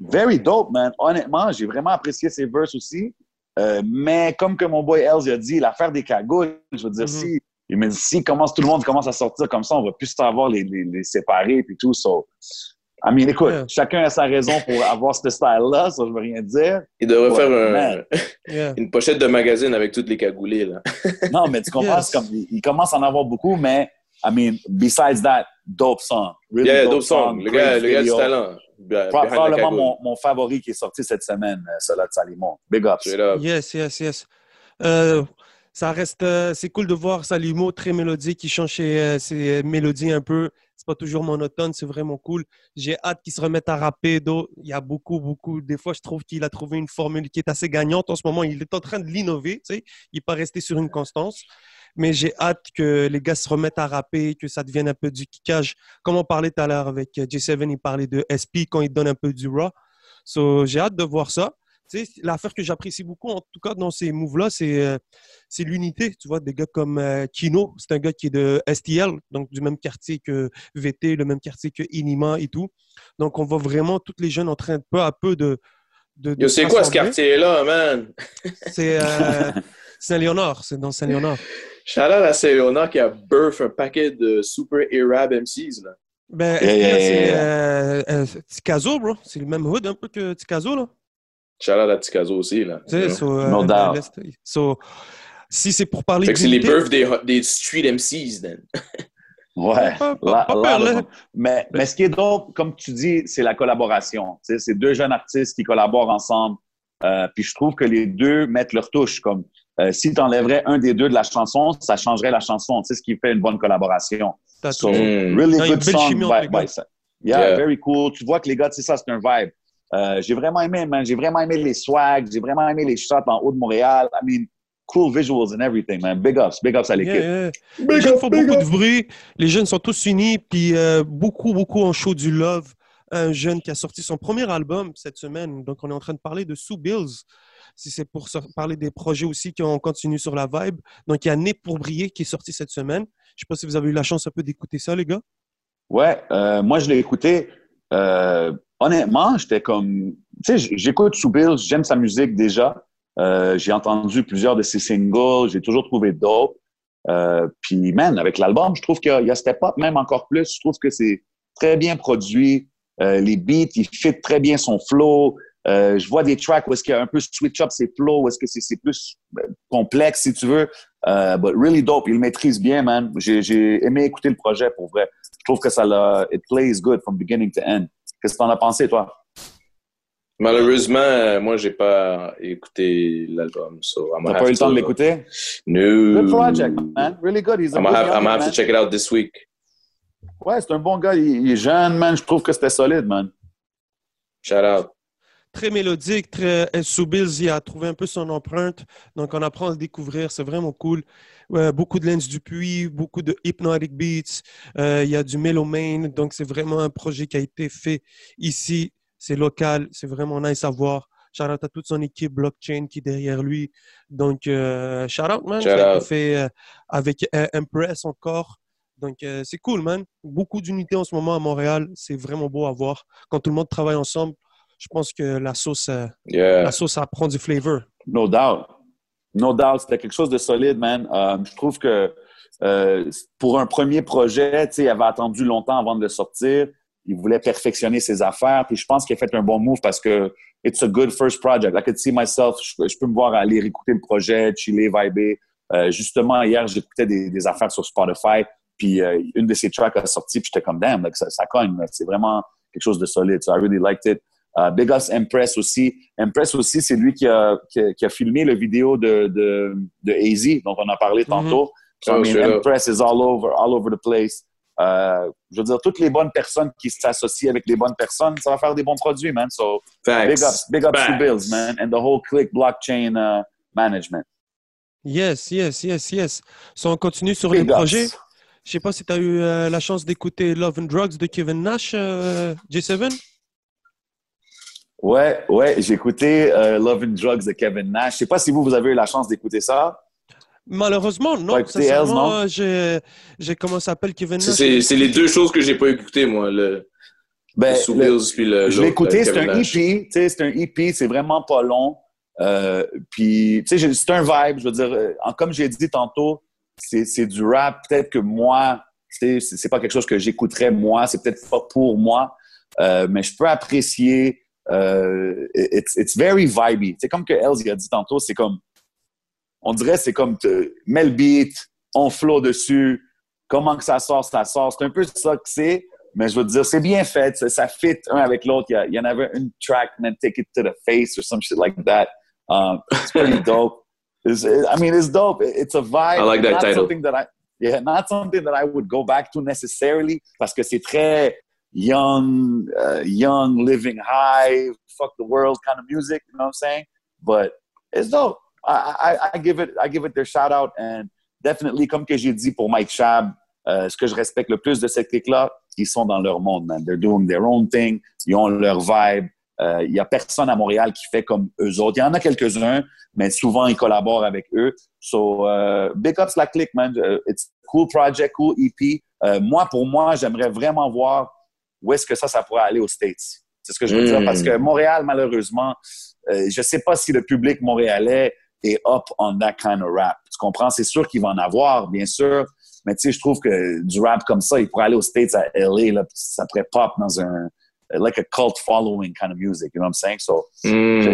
Very dope, man. Honnêtement, j'ai vraiment apprécié ses verses aussi. Mais comme que mon boy Elz a dit, l'affaire des cagoules, je veux dire, si tout le monde commence à sortir comme ça, on va plus savoir les séparer puis tout. So, I mean, écoute, chacun a sa raison pour avoir ce style-là, ça je veux rien dire. Il devrait faire une pochette de magazine avec toutes les cagoulées, là. Non, mais tu comprends, comme, il commence à en avoir beaucoup, mais, I mean, besides that, dope song. Really dope song. Le gars du talent. Probablement mon favori qui est sorti cette semaine, celui-là de Salimou. Big up. Yes. Ça reste... c'est cool de voir Salimou, très mélodique, qui change ses mélodies un peu. C'est pas toujours monotone, c'est vraiment cool. J'ai hâte qu'il se remette à rapper. Il y a beaucoup. Des fois, je trouve qu'il a trouvé une formule qui est assez gagnante. En ce moment, il est en train de l'innover. Tu sais, il n'est pas resté sur une constance. Mais j'ai hâte que les gars se remettent à rapper, que ça devienne un peu du kickage. Comme on parlait tout à l'heure avec J7, il parlait de SP quand il donne un peu du raw. So, j'ai hâte de voir ça. Tu sais, l'affaire que j'apprécie beaucoup, en tout cas dans ces moves-là, c'est l'unité. Tu vois, des gars comme Kino, c'est un gars qui est de STL, donc du même quartier que VT, le même quartier que Inima et tout. Donc, on voit vraiment toutes les jeunes en train peu à peu de c'est quoi ce quartier-là, man? C'est Saint-Léonard, c'est dans Saint-Léonard. Shout out à Saint-Léonard qui a birth un paquet de super Arab MCs, là. Ben, c'est Ticaso, bro. C'est le même hood un peu que Ticaso, là. Shout-out à Ticaso aussi, là. No doubt. So, si c'est pour parler... Fait que c'est les births des street MCs, then. Ouais. Pas peur, là. Mais ce qui est drôle, comme tu dis, c'est la collaboration. T'sais, c'est deux jeunes artistes qui collaborent ensemble. Puis je trouve que les deux mettent leur touche. Comme si tu enlèverais un des deux de la chanson, ça changerait la chanson. C'est ce qui fait une bonne collaboration. So, really good song by ça. Yeah, very cool. Tu vois que les gars, c'est ça, c'est un vibe. J'ai vraiment aimé, man. J'ai vraiment aimé les swags. J'ai vraiment aimé les shots en haut de Montréal. I mean, cool visuals and everything, man. Big ups à l'équipe. Les jeunes font beaucoup de bruit. Les jeunes sont tous unis. Puis beaucoup en show du Love. Un jeune qui a sorti son premier album cette semaine. Donc, on est en train de parler de Sue Bills. Si c'est pour parler des projets aussi qui ont continué sur la vibe. Donc, il y a Né pour briller qui est sorti cette semaine. Je sais pas si vous avez eu la chance un peu d'écouter ça, les gars. Ouais. Moi, je l'ai écouté... honnêtement, j'étais comme... Tu sais, j'écoute Sue Bills, j'aime sa musique déjà. J'ai entendu plusieurs de ses singles, j'ai toujours trouvé dope. Puis, man, avec l'album, je trouve qu'il y a step up même encore plus. Je trouve que c'est très bien produit. Les beats, il fit très bien son flow. Je vois des tracks où est-ce qu'il y a un peu switch up ses flows, où est-ce que c'est plus complexe, si tu veux. But really dope, il maîtrise bien, man. J'ai aimé écouter le projet, pour vrai. Je trouve que ça l'a... It plays good from beginning to end. Qu'est-ce que t'en as pensé, toi? Malheureusement, moi, j'ai pas écouté l'album. So t'as pas eu le temps de l'écouter? No. Good project, man. Really good. He's a good guy, I'm gonna have to check it out this week. Ouais, c'est un bon gars. Il est jeune, man. Je trouve que c'était solide, man. Shout out. Très mélodique, très Sue Bills, il a trouvé un peu son empreinte. Donc, on apprend à le découvrir. C'est vraiment cool. Beaucoup de Lens Dupuis, beaucoup de Hypnotic Beats. Il y a du Melomane. Donc, c'est vraiment un projet qui a été fait ici. C'est local. C'est vraiment nice à voir. Shout out à toute son équipe Blockchain qui est derrière lui. Donc, shout out, man. Shout out. Fait avec Empress encore. Donc, c'est cool, man. Beaucoup d'unités en ce moment à Montréal. C'est vraiment beau à voir. Quand tout le monde travaille ensemble, je pense que la sauce, ça prend du flavor. No doubt. C'était quelque chose de solide, man. Je trouve que pour un premier projet, tu sais, il avait attendu longtemps avant de le sortir. Il voulait perfectionner ses affaires. Puis je pense qu'il a fait un bon move parce que it's a good first project. I could see myself. Je peux me voir aller écouter le projet, chiller, viber. Justement, hier, j'écoutais des affaires sur Spotify. Puis une de ces tracks a sorti. Puis j'étais comme, damn, like, ça cogne. Like, c'est vraiment quelque chose de solide. So I really liked it. Big Us Empress aussi. Empress aussi, c'est lui qui a filmé la vidéo de Hazy, dont on a parlé tantôt. So, I mean, Empress is all over the place. Je veux dire, toutes les bonnes personnes qui s'associent avec les bonnes personnes, ça va faire des bons produits, man. So, big up Sue Bills, man, and the whole clique blockchain management. Yes. So, on continue sur big les ups. Projets. Je sais pas si tu as eu la chance d'écouter Love and Drugs de Kevin Nash, J7. Ouais, j'ai écouté Love and Drugs de Kevin Nash. Je sais pas si vous avez eu la chance d'écouter ça. Malheureusement, non. J'ai comment s'appelle Kevin Nash. C'est les deux choses que j'ai pas écoutées, moi. Le Sue Bills puis le. Je l'ai écouté, c'est un EP. C'est un EP, c'est vraiment pas long. Puis, tu sais, c'est un vibe. Je veux dire, comme j'ai dit tantôt, c'est du rap. Peut-être que moi, c'est pas quelque chose que j'écouterais moi. C'est peut-être pas pour moi. Mais je peux apprécier. It's very vibey. C'est comme que Elz a dit tantôt, c'est comme, on dirait, c'est comme mets le beat, on flow dessus, comment que ça sort. C'est un peu ça que c'est, mais je veux te dire, c'est bien fait, ça fit un avec l'autre. Il y en avait une track, and then Take It to the Face or some shit like that. It's pretty dope. It's dope. It's a vibe. I like that not title. Not something that I would go back to necessarily, parce que c'est très young, living high, fuck the world kind of music, you know what I'm saying? But it's dope. I give it their shout out, and definitely, comme que j'ai dit pour Mike Shabb, ce que je respecte le plus de cette clique-là, ils sont dans leur monde, man. They're doing their own thing. Ils ont leur vibe. Il y a personne à Montréal qui fait comme eux autres. Il y en a quelques-uns, mais souvent ils collaborent avec eux. So, big ups la clique, man. It's cool project, cool EP. Pour moi, j'aimerais vraiment voir où est-ce que ça pourrait aller aux States. C'est ce que je veux dire, parce que Montréal, malheureusement, je sais pas si le public montréalais est up on that kind of rap. Tu comprends? C'est sûr qu'il va en avoir, bien sûr, mais tu sais, je trouve que du rap comme ça, il pourrait aller aux States à LA, là, ça pourrait pop dans un like a cult following kind of music, you know what I'm saying? So,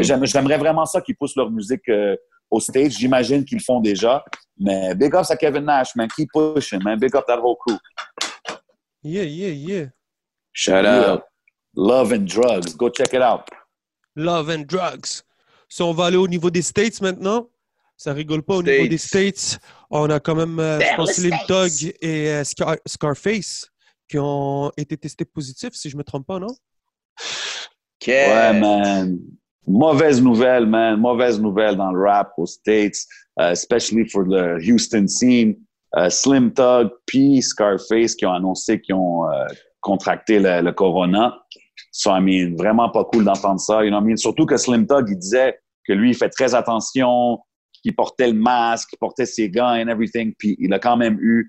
j'aimerais vraiment ça qu'ils poussent leur musique aux States. J'imagine qu'ils le font déjà, mais big ups à Kevin Nash, man. Keep pushing, man. Big up that whole crew. Yeah. Shout out. Love and Drugs. Go check it out. Love and Drugs. Si on va aller au niveau des States maintenant, ça rigole pas au niveau des States. On a quand même, je pense, Slim Thug et Scarface qui ont été testés positifs, si je me trompe pas, non? Okay. Ouais, man. Mauvaise nouvelle dans le rap aux States, especially for the Houston scene. Slim Thug puis Scarface qui ont annoncé qu'ils ont contracté le corona. So, vraiment pas cool d'entendre ça. You know what I mean? Surtout que Slim Thug, il disait que lui, il fait très attention, qu'il portait le masque, qu'il portait ses gants and everything, puis il a quand même eu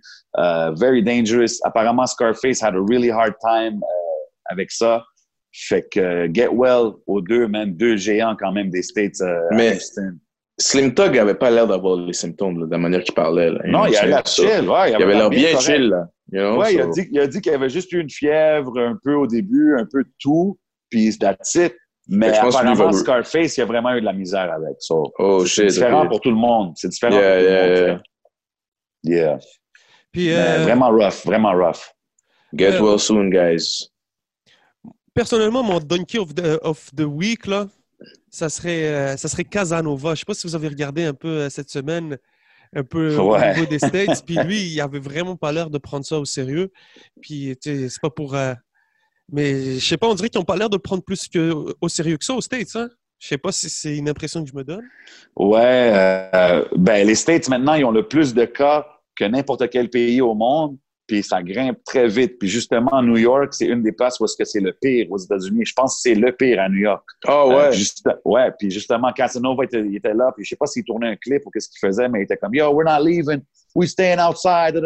very dangerous. Apparemment, Scarface had a really hard time avec ça. Fait que get well aux deux, même deux géants quand même des States. Mais Houston. Slim Thug n'avait pas l'air d'avoir les symptômes là, de la manière qu'il parlait. Là. Non, il avait l'air chill. Ouais, il avait l'air bien chill. Là. You know, ouais, so... il a dit qu'il avait juste eu une fièvre un peu au début, un peu de tout, puis that's it. Mais apparemment, Scarface, il a vraiment eu de la misère avec. So, c'est différent pour tout le monde. C'est différent pour tout le monde. Yeah. Puis, Vraiment rough. Get well soon, guys. Personnellement, mon Donkey of the Week, là, ça serait Casanova. Je sais pas si vous avez regardé un peu cette semaine, un peu au niveau des States. Puis lui, il avait vraiment pas l'air de prendre ça au sérieux. Puis, tu sais, c'est pas pour... Mais je sais pas, on dirait qu'ils ont pas l'air de le prendre plus au sérieux que ça aux States, hein? Je sais pas si c'est une impression que je me donne. Ouais. Les States, maintenant, ils ont le plus de cas que n'importe quel pays au monde. Puis ça grimpe très vite. Puis justement, New York, c'est une des places où est-ce que c'est le pire aux États-Unis. Je pense que c'est le pire à New York. Ah oh, ouais? Ouais, puis justement, Casanova, il était là. Puis je sais pas s'il tournait un clip ou qu'est-ce qu'il faisait, mais il était comme « Yo, we're not leaving. We're staying outside. »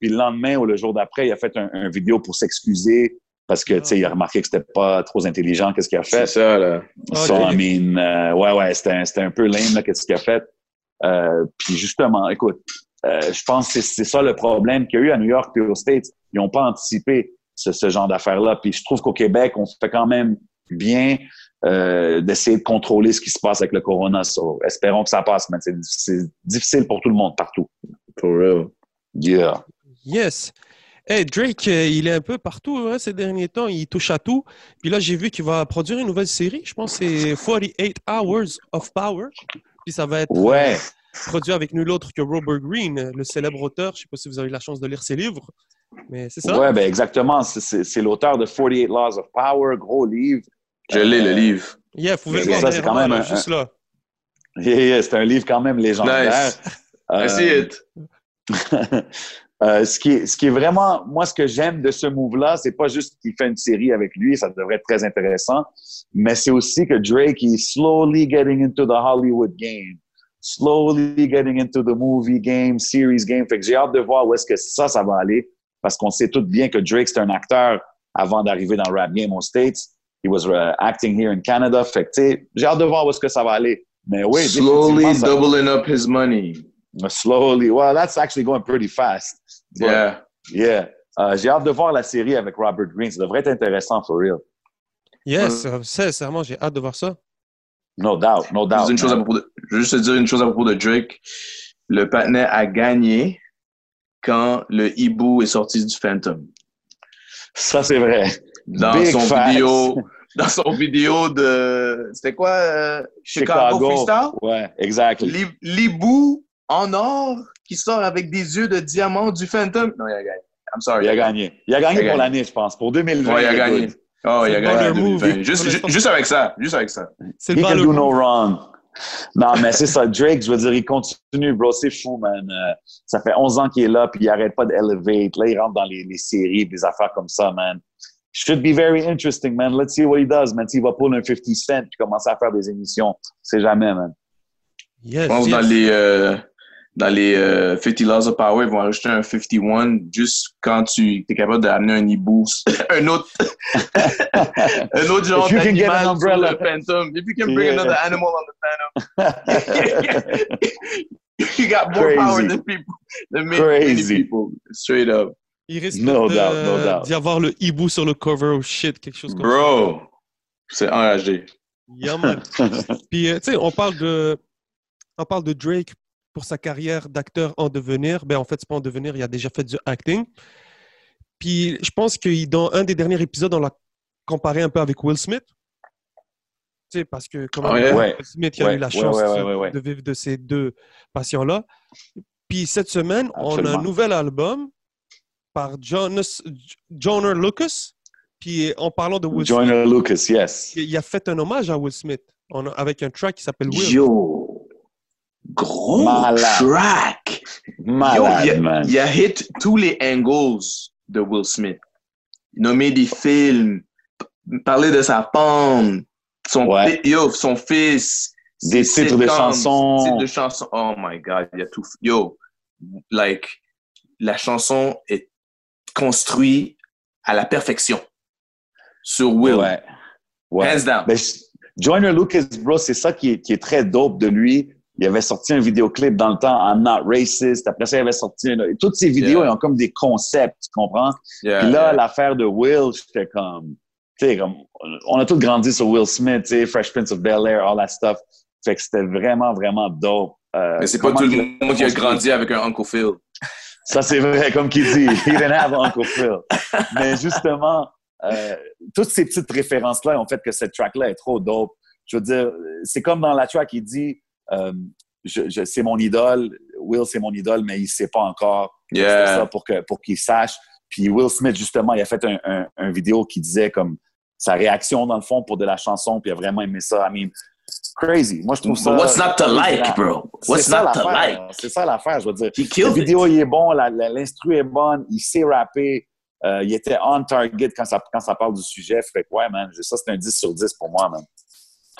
Puis le lendemain ou le jour d'après, il a fait un vidéo pour s'excuser parce que, tu sais, il a remarqué que c'était pas trop intelligent qu'est-ce qu'il a fait. C'est ça, là. So, okay. C'était un peu lame, là, qu'est-ce qu'il a fait. Puis justement, écoute... je pense que c'est ça le problème qu'il y a eu à New York et aux States. Ils n'ont pas anticipé ce genre d'affaires-là. Puis je trouve qu'au Québec, on fait quand même bien d'essayer de contrôler ce qui se passe avec le corona. So, espérons que ça passe, mais c'est difficile pour tout le monde, partout. For real. Yeah. Yes. Hey, Drake, il est un peu partout hein, ces derniers temps. Il touche à tout. Puis là, j'ai vu qu'il va produire une nouvelle série. Je pense que c'est 48 Hours of Power. Puis ça va être... Ouais. Produit avec nul autre que Robert Greene, le célèbre auteur. Je ne sais pas si vous avez eu la chance de lire ses livres. Mais c'est ça? Oui, ben exactement. C'est l'auteur de 48 Laws of Power, gros livre. Je l'ai, le livre. Yeah, vous pouvez le voir. C'est quand même là, juste là. Yeah, c'est un livre quand même légendaire. Nice. Ce qui est vraiment... Moi, ce que j'aime de ce move-là, c'est pas juste qu'il fait une série avec lui, ça devrait être très intéressant, mais c'est aussi que Drake est slowly getting into the Hollywood game. Slowly getting into the movie game, series game. Fait que j'ai hâte de voir où est-ce que ça va aller, parce qu'on sait tout bien que Drake, c'est un acteur avant d'arriver dans le rap game aux States. He was acting here in Canada. Fait que, tu sais, j'ai hâte de voir où est-ce que ça va aller. Mais oui, slowly doubling up his money. Slowly. Well, that's actually going pretty fast. But, yeah. J'ai hâte de voir la série avec Robert Greene. Ça devrait être intéressant, for real. Yes, sincèrement, j'ai hâte de voir ça. No doubt. Je veux juste te dire une chose à propos de Drake. Le patinet a gagné quand le hibou est sorti du Phantom. Ça, c'est vrai. Dans son vidéo de... C'était quoi? Chicago Freestyle? Ouais, exact. L'hibou en or qui sort avec des yeux de diamant du Phantom. Non, il a gagné. I'm sorry. Il a gagné pour l'année, je pense. Pour 2020. Ouais, il a gagné. Oh, il a gagné 2020. Juste avec ça. C'est le valeur. He can do no wrong. Non, mais c'est ça. Drake, je veux dire, il continue, bro. C'est fou, man. Ça fait 11 ans qu'il est là, puis il arrête pas d'elevate. Là, il rentre dans les séries, des affaires comme ça, man. Should be very interesting, man. Let's see what he does, man. S'il va pull un 50 Cent puis commencer à faire des émissions, c'est jamais, man. Yes, je pense que dans les 50 Laws of Power, ils vont rajouter un 51 juste quand tu es capable d'amener un hibou, un autre genre d'animal sur le Phantom. If you can bring another animal on the Phantom, you got more power than many people. Straight up. Il risque d'y avoir le hibou sur le cover ou shit, quelque chose comme ça. Bro, c'est enragé. Yeah, man. Puis, tu sais, on parle de Drake pour sa carrière d'acteur en devenir. Ben, en fait, c'est pas en devenir, il a déjà fait du acting. Puis, je pense que dans un des derniers épisodes, on l'a comparé un peu avec Will Smith. Tu sais, parce que comme Will Smith, il a eu la chance de vivre de ces deux passions-là. Puis, cette semaine, absolument, on a un nouvel album par Joyner Lucas. Puis en parlant de Will Smith... Joyner Lucas, yes. Il a fait un hommage à Will Smith avec un track qui s'appelle Will. Yo! Gros malade. Track! Malade, yo, man. Il a hit tous les angles de Will Smith. Nommer des films, parler de sa pomme, son fils, des titres de chansons. Oh my God, il y a tout... Yo, like, la chanson est construit à la perfection sur Will. Ouais. Hands down. Ben, Joyner Lucas, bro, c'est ça qui est très dope de lui. Il avait sorti un vidéoclip dans le temps, I'm Not Racist. Après ça, il avait sorti... Toutes ces vidéos, ils ont comme des concepts, tu comprends? Puis là, l'affaire de Will, j'étais comme... Tu sais, comme... On a tous grandi sur Will Smith, tu sais, Fresh Prince of Bel-Air, all that stuff. Fait que c'était vraiment, vraiment dope. Mais c'est pas tout le monde qui a grandi avec un Uncle Phil. Ça, c'est vrai, comme qu'il dit. He didn't have Uncle Phil. Mais justement, toutes ces petites références-là ont fait que cette track-là est trop dope. Je veux dire, c'est comme dans la track, il dit c'est mon idole, Will, c'est mon idole, mais il ne sait pas encore. Yeah. C'est ça pour qu'il sache. Puis Will Smith, justement, il a fait un vidéo qui disait comme sa réaction, dans le fond, pour de la chanson, puis il a vraiment aimé ça. I mean, crazy. Moi, je trouve ça... But what's not to like, bro? What's not to like? C'est ça l'affaire, je veux dire. La vidéo, il est bon, l'instru est bonne, il sait rapper, il était on target quand ça parle du sujet. Fait que, ouais, man, ça, c'est un 10 sur 10 pour moi, man.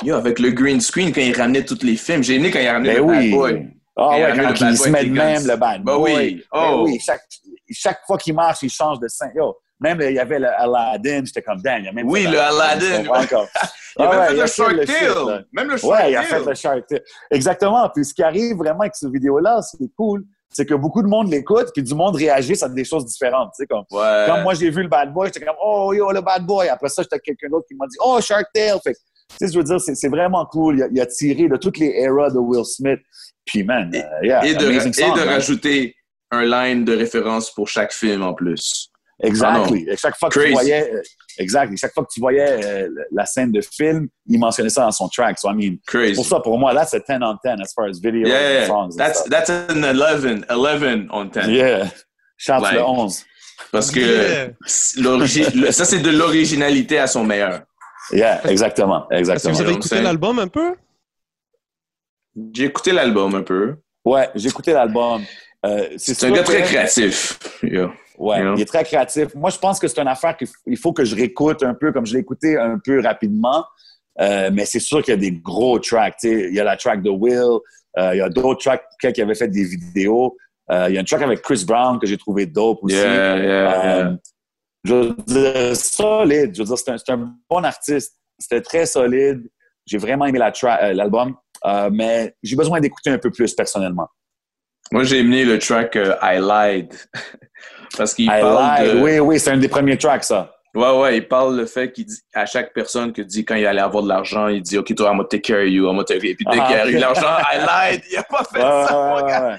Yo, avec le green screen, quand il ramenait tous les films, j'ai aimé quand il ramenait Bad Boy. Ah ouais, quand il se met de même, le Bad Boy. Oui, chaque fois qu'il marche, il change de scène. Yo, même il y avait le Aladdin, j'étais comme damn. Oui, le Aladdin. Il a fait le Shark Tale. Exactement. Puis ce qui arrive vraiment avec cette vidéo-là, ce qui est cool, c'est que beaucoup de monde l'écoute, puis du monde réagit à des choses différentes. Tu sais, comme quand moi j'ai vu le Bad Boy, j'étais comme oh yo le Bad Boy. Après ça, j'étais quelqu'un d'autre qui m'a dit oh Shark Tale. Fait que, tu sais, je veux dire, c'est vraiment cool. Il a tiré de toutes les eras de Will Smith. Puis man, et de rajouter un line de référence pour chaque film en plus. Exactly. Oh, chaque fois que tu voyais la scène de film, il mentionnait ça dans son track. So I mean, crazy. Pour moi, that's a 10 on 10 as far as video and songs. That's an 11 on 10. Yeah. Shout to the 11. Parce que ça, c'est de l'originalité à son meilleur. Yeah, exactement, exactement. Est-ce que vous avez écouté l'album un peu? J'ai écouté l'album un peu. Ouais, j'ai écouté l'album. C'est un gars très créatif. Yeah. Ouais, yeah. Il est très créatif. Moi, je pense que c'est une affaire qu'il faut que je réécoute un peu, comme je l'ai écouté un peu rapidement. Mais c'est sûr qu'il y a des gros tracks. Il y a la track de Will, il y a d'autres tracks qui avaient fait des vidéos. Il y a une track avec Chris Brown que j'ai trouvé dope aussi. Yeah, yeah, yeah. Je veux dire, solide. Je veux dire, c'est un bon artiste. C'était très solide. J'ai vraiment aimé l'album. Mais j'ai besoin d'écouter un peu plus personnellement. Moi, j'ai aimé le track I Lied. Parce qu'il parle de... Oui, oui, c'est un des premiers tracks, ça. Ouais, ouais, il parle le fait qu'il dit à chaque personne que dit quand il allait avoir de l'argent, il dit OK, toi, I'm gonna take care of you, I'm gonna take care. Puis dès qu'il a eu l'argent, I lied, il a pas fait ça, mon gars.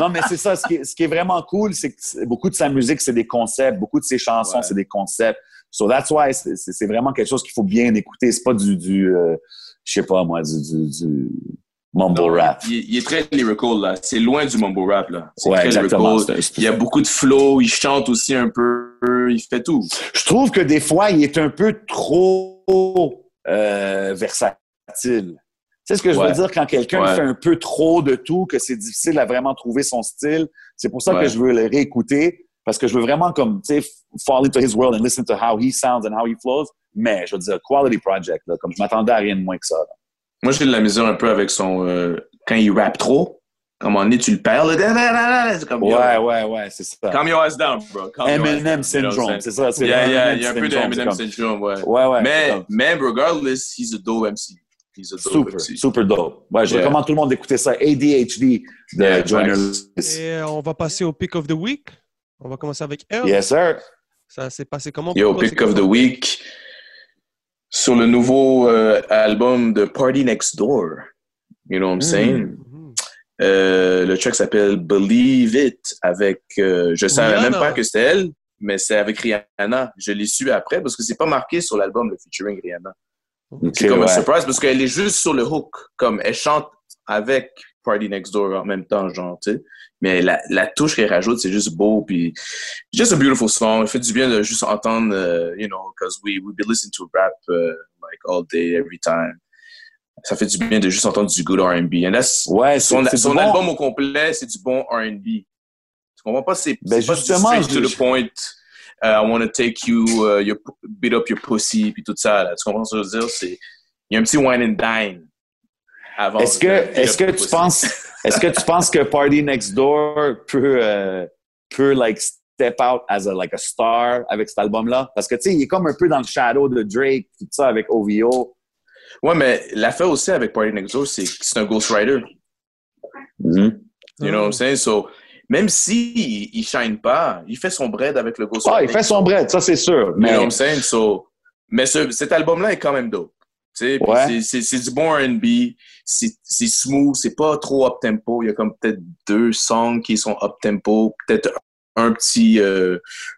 Non, mais c'est ça, ce qui est vraiment cool, c'est que beaucoup de sa musique, c'est des concepts, beaucoup de ses chansons, c'est des concepts. So that's why c'est vraiment quelque chose qu'il faut bien écouter. C'est pas du je sais pas moi, du mumble rap. Il est très lyrical, là. C'est loin du mumble rap, là. C'est très lyrical. Il y a beaucoup de flow. Il chante aussi un peu. Il fait tout. Je trouve que des fois, il est un peu trop versatile. Tu sais ce que je veux dire? Quand quelqu'un fait un peu trop de tout, que c'est difficile à vraiment trouver son style, c'est pour ça que je veux le réécouter. Parce que je veux vraiment, comme, tu sais, fall into his world and listen to how he sounds and how he flows. Mais, je veux dire, quality project, là. Comme je m'attendais à rien de moins que ça, là. Moi, j'ai de la misère un peu avec son... quand il rappe trop, à un moment donné, tu le perds. C'est comme... Ouais, c'est ça. Calm your ass down, bro. Eminem syndrome, c'est ça. C'est il y a un peu d'Eminem syndrome, ouais. Mais regardless, he's a dope MC. He's a dope super dope. Ouais, je recommande tout le monde d'écouter ça. ADHD de Joyner Lucas. Et on va passer au Pick of the Week. On va commencer avec elle. Yes, sir. Ça s'est passé comment? Yo, Pick of the Week... sur le nouveau album de Party Next Door. You know what I'm saying? Le track s'appelle Believe It avec... je savais même pas que c'était elle, mais c'est avec Rihanna. Je l'ai su après parce que c'est pas marqué sur l'album le featuring Rihanna. Okay, c'est comme un surprise parce qu'elle est juste sur le hook. Comme elle chante avec Party Next Door en même temps, genre, tu sais. Mais la touche qu'elle rajoute, c'est juste beau. Puis, just a beautiful song. Il fait du bien de juste entendre, you know, because we be listening to rap like all day, every time. Ça fait du bien de juste entendre du good R&B. And that's, son album au complet, c'est du bon R&B. Tu comprends pas? C'est justement, pas straight to the point. I want to take you, beat up your pussy, puis tout ça. Là. Tu comprends ce que je veux dire? Il y a un petit wine and dine. Est-ce que tu penses que Party Next Door peut like step out as a star avec cet album là, parce que tu sais il est comme un peu dans le shadow de Drake tout ça avec OVO. Ouais, mais l'affaire aussi avec Party Next Door c'est un ghostwriter. You know what I'm saying? So même si il shine pas, il fait son bread avec le ghostwriter. Ah, il fait son bread, ça c'est sûr. Mais... You know what I'm saying? So mais cet album là est quand même dope. C'est du bon R&B, c'est smooth, c'est pas trop up-tempo. Il y a comme peut-être 2 songs qui sont up-tempo, peut-être un petit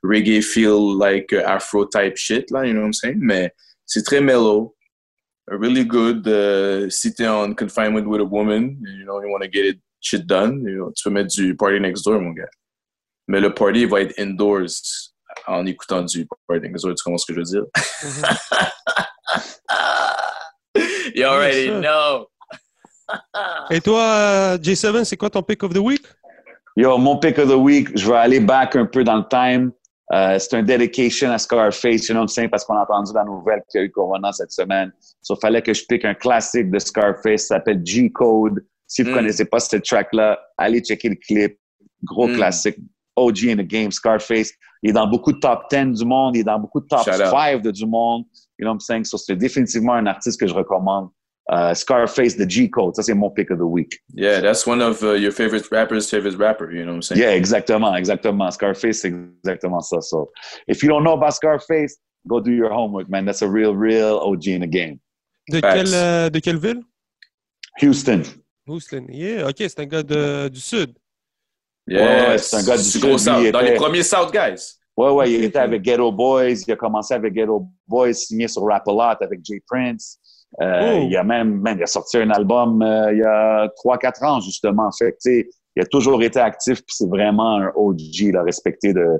reggae feel, like afro-type shit, là, you know what I'm saying? Mais c'est très mellow, really good. Si t'es en confinement with a woman, you know, you want to get it shit done, you know, tu peux mettre du Party Next Door, mon gars. Mais le party va être indoors en écoutant du Party Next Door, tu comprends ce que je veux dire? You already know. Et toi, J7, c'est quoi ton pick of the week? Yo, mon pick of the week, je vais aller back un peu dans le time. C'est un dedication à Scarface, you know what I'm saying? Parce qu'on a entendu la nouvelle qu'il y a eu Corona cette semaine. So, il fallait que je pick un classique de Scarface, ça s'appelle G-Code. Si vous connaissez pas ce track-là, allez checker le clip. Gros classique. OG in the game, Scarface. Il est dans beaucoup de top 10 du monde, il est dans beaucoup de top 5 du monde. You know what I'm saying? So, c'est définitivement un artiste que je recommande. Scarface, the G-Code. Ça, c'est mon pick of the week. Yeah, that's one of your favorite rapper. You know what I'm saying? Yeah, exactement. Scarface, c'est exactement ça. So, if you don't know about Scarface, go do your homework, man. That's a real OG in the game. De quelle ville? Houston. Yeah, OK. C'est un gars du Sud. Yeah, ouais, c'est un gars du gros Sud. Dans les premiers South Guys. Ouais, il était avec Ghetto Boys, il a commencé avec Ghetto Boys, signé sur Rap-A-Lot avec Jay Prince. Il a sorti un album il y a 3-4 ans, justement. Fait que, tu sais, il a toujours été actif, puis c'est vraiment un OG, là, respecté de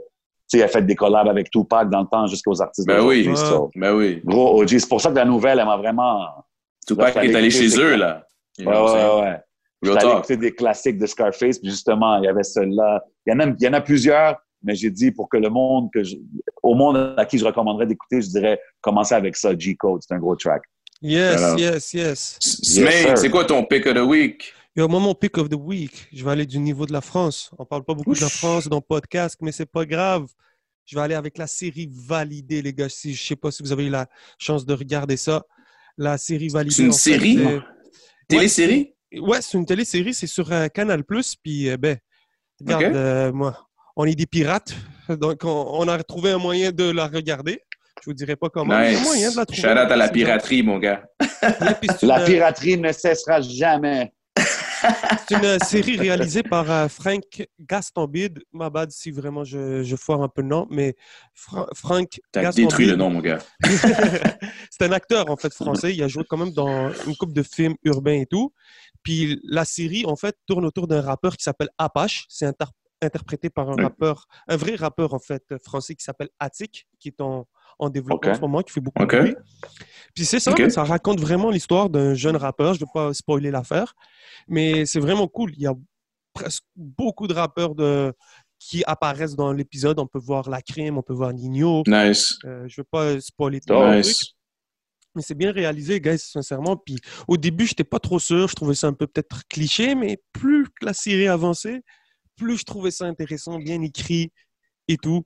elle a fait des collabs avec Tupac dans le temps jusqu'aux artistes d'aujourd'hui. Ben oui. Gros OG. C'est pour ça que la nouvelle, elle m'a vraiment... Tupac est allé chez eux, là. Ouais. J'étais allé écouter des classiques de Scarface, puis justement, il y avait celle-là. Il y en a plusieurs, mais j'ai dit pour que le monde, au monde à qui je recommanderais d'écouter, je dirais, commencez avec ça, G-Code, c'est un gros track. Yes. Smay, c'est quoi ton pick of the week? Yo, moi, mon pick of the week, je vais aller du niveau de la France. On parle pas beaucoup de la France dans le podcast, mais c'est pas grave. Je vais aller avec la série Validée, les gars. Si, je sais pas si vous avez eu la chance de regarder ça. La série Validée. C'est une série? Télésérie? Ouais, c'est une télésérie. C'est sur Canal+. Puis, regarde, moi, on est des pirates. Donc, on a retrouvé un moyen de la regarder. Je vous dirais pas comment. Nice. Il y a moyen de la trouver. Shout out à la piraterie, mon gars. La piraterie ne cessera jamais. C'est une série réalisée par Frank Gastambide. Ma bad si vraiment je foire un peu le nom, mais Frank Gastambide. T'as détruit le nom, mon gars. C'est un acteur, en fait, français. Il a joué quand même dans une couple de films urbains et tout. Puis la série, en fait, tourne autour d'un rappeur qui s'appelle Apache. C'est interprété par un vrai rappeur, en fait, français qui s'appelle Attic, qui est en développement en ce moment, qui fait beaucoup de bruit. Puis c'est ça, ça raconte vraiment l'histoire d'un jeune rappeur. Je ne veux pas spoiler l'affaire, mais c'est vraiment cool. Il y a presque beaucoup de rappeurs qui apparaissent dans l'épisode. On peut voir La Crime, on peut voir Nino. Nice. Je ne veux pas spoiler tout le truc. Mais c'est bien réalisé, guys, sincèrement. Puis au début, je n'étais pas trop sûr. Je trouvais ça un peu peut-être cliché, mais plus que la série avançait, plus je trouvais ça intéressant, bien écrit et tout.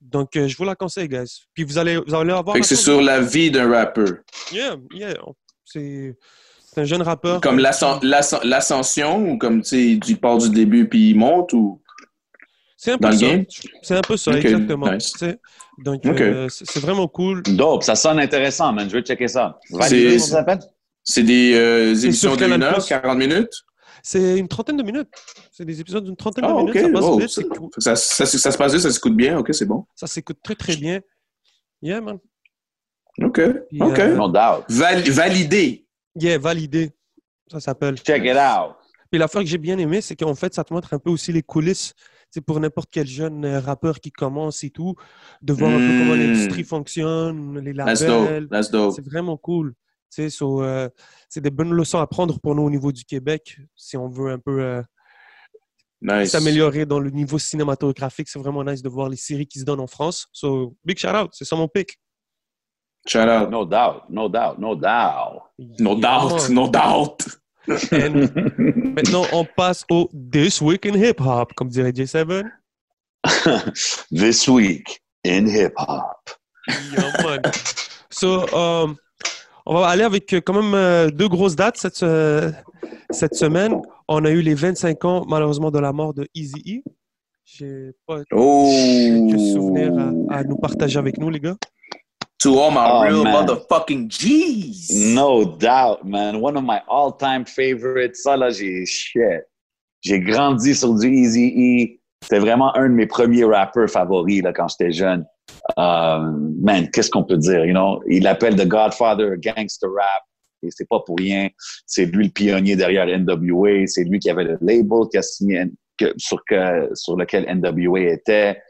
Donc, je vous la conseille, guys. Puis vous allez avoir... Fait que c'est sur la vie d'un rappeur. Yeah. C'est un jeune rappeur. Comme l'ascension ou comme, tu sais, il part du début puis il monte ou... C'est un peu ça. C'est un peu ça, exactement. Nice. Donc, c'est vraiment cool. Dope, ça sonne intéressant, man. Je veux checker ça. C'est des émissions de 1 heure, 40 minutes? C'est une trentaine de minutes. C'est des épisodes d'une trentaine de minutes. Ça passe vite, c'est cool. Ça se passe vite, ça s'écoute bien. OK, c'est bon. Ça s'écoute très, très bien. Yeah, man. OK. No doubt. Validé. Yeah, validé. Ça s'appelle. Check it out. Puis l'affaire que j'ai bien aimée, c'est qu'en fait, ça te montre un peu aussi les coulisses. C'est pour n'importe quel jeune rappeur qui commence et tout, de voir un peu comment l'industrie fonctionne, les labels. That's dope. C'est vraiment cool. C'est des bonnes leçons à prendre pour nous au niveau du Québec, si on veut un peu s'améliorer dans le niveau cinématographique. C'est vraiment nice de voir les séries qui se donnent en France. So, big shout-out. C'est ça mon pick. Shout-out. No doubt. Maintenant, on passe au This Week in Hip-Hop, comme dirait J7. This Week in Hip-Hop. Yeah, man. On va aller avec quand même deux grosses dates cette semaine. On a eu les 25 ans, malheureusement, de la mort de Eazy-E. J'ai pas de souvenir à nous partager avec nous, les gars. To all my real motherfucking G's. No doubt, man. One of my all-time favorites. Ça, là, j'ai grandi sur du Eazy-E. C'était vraiment un de mes premiers rappeurs favoris là, quand j'étais jeune. Man, qu'est-ce qu'on peut dire, you know? Il appelle The Godfather Gangster Rap et c'est pas pour rien. C'est lui le pionnier derrière NWA. C'est lui qui avait le label qui a signé sur lequel NWA était.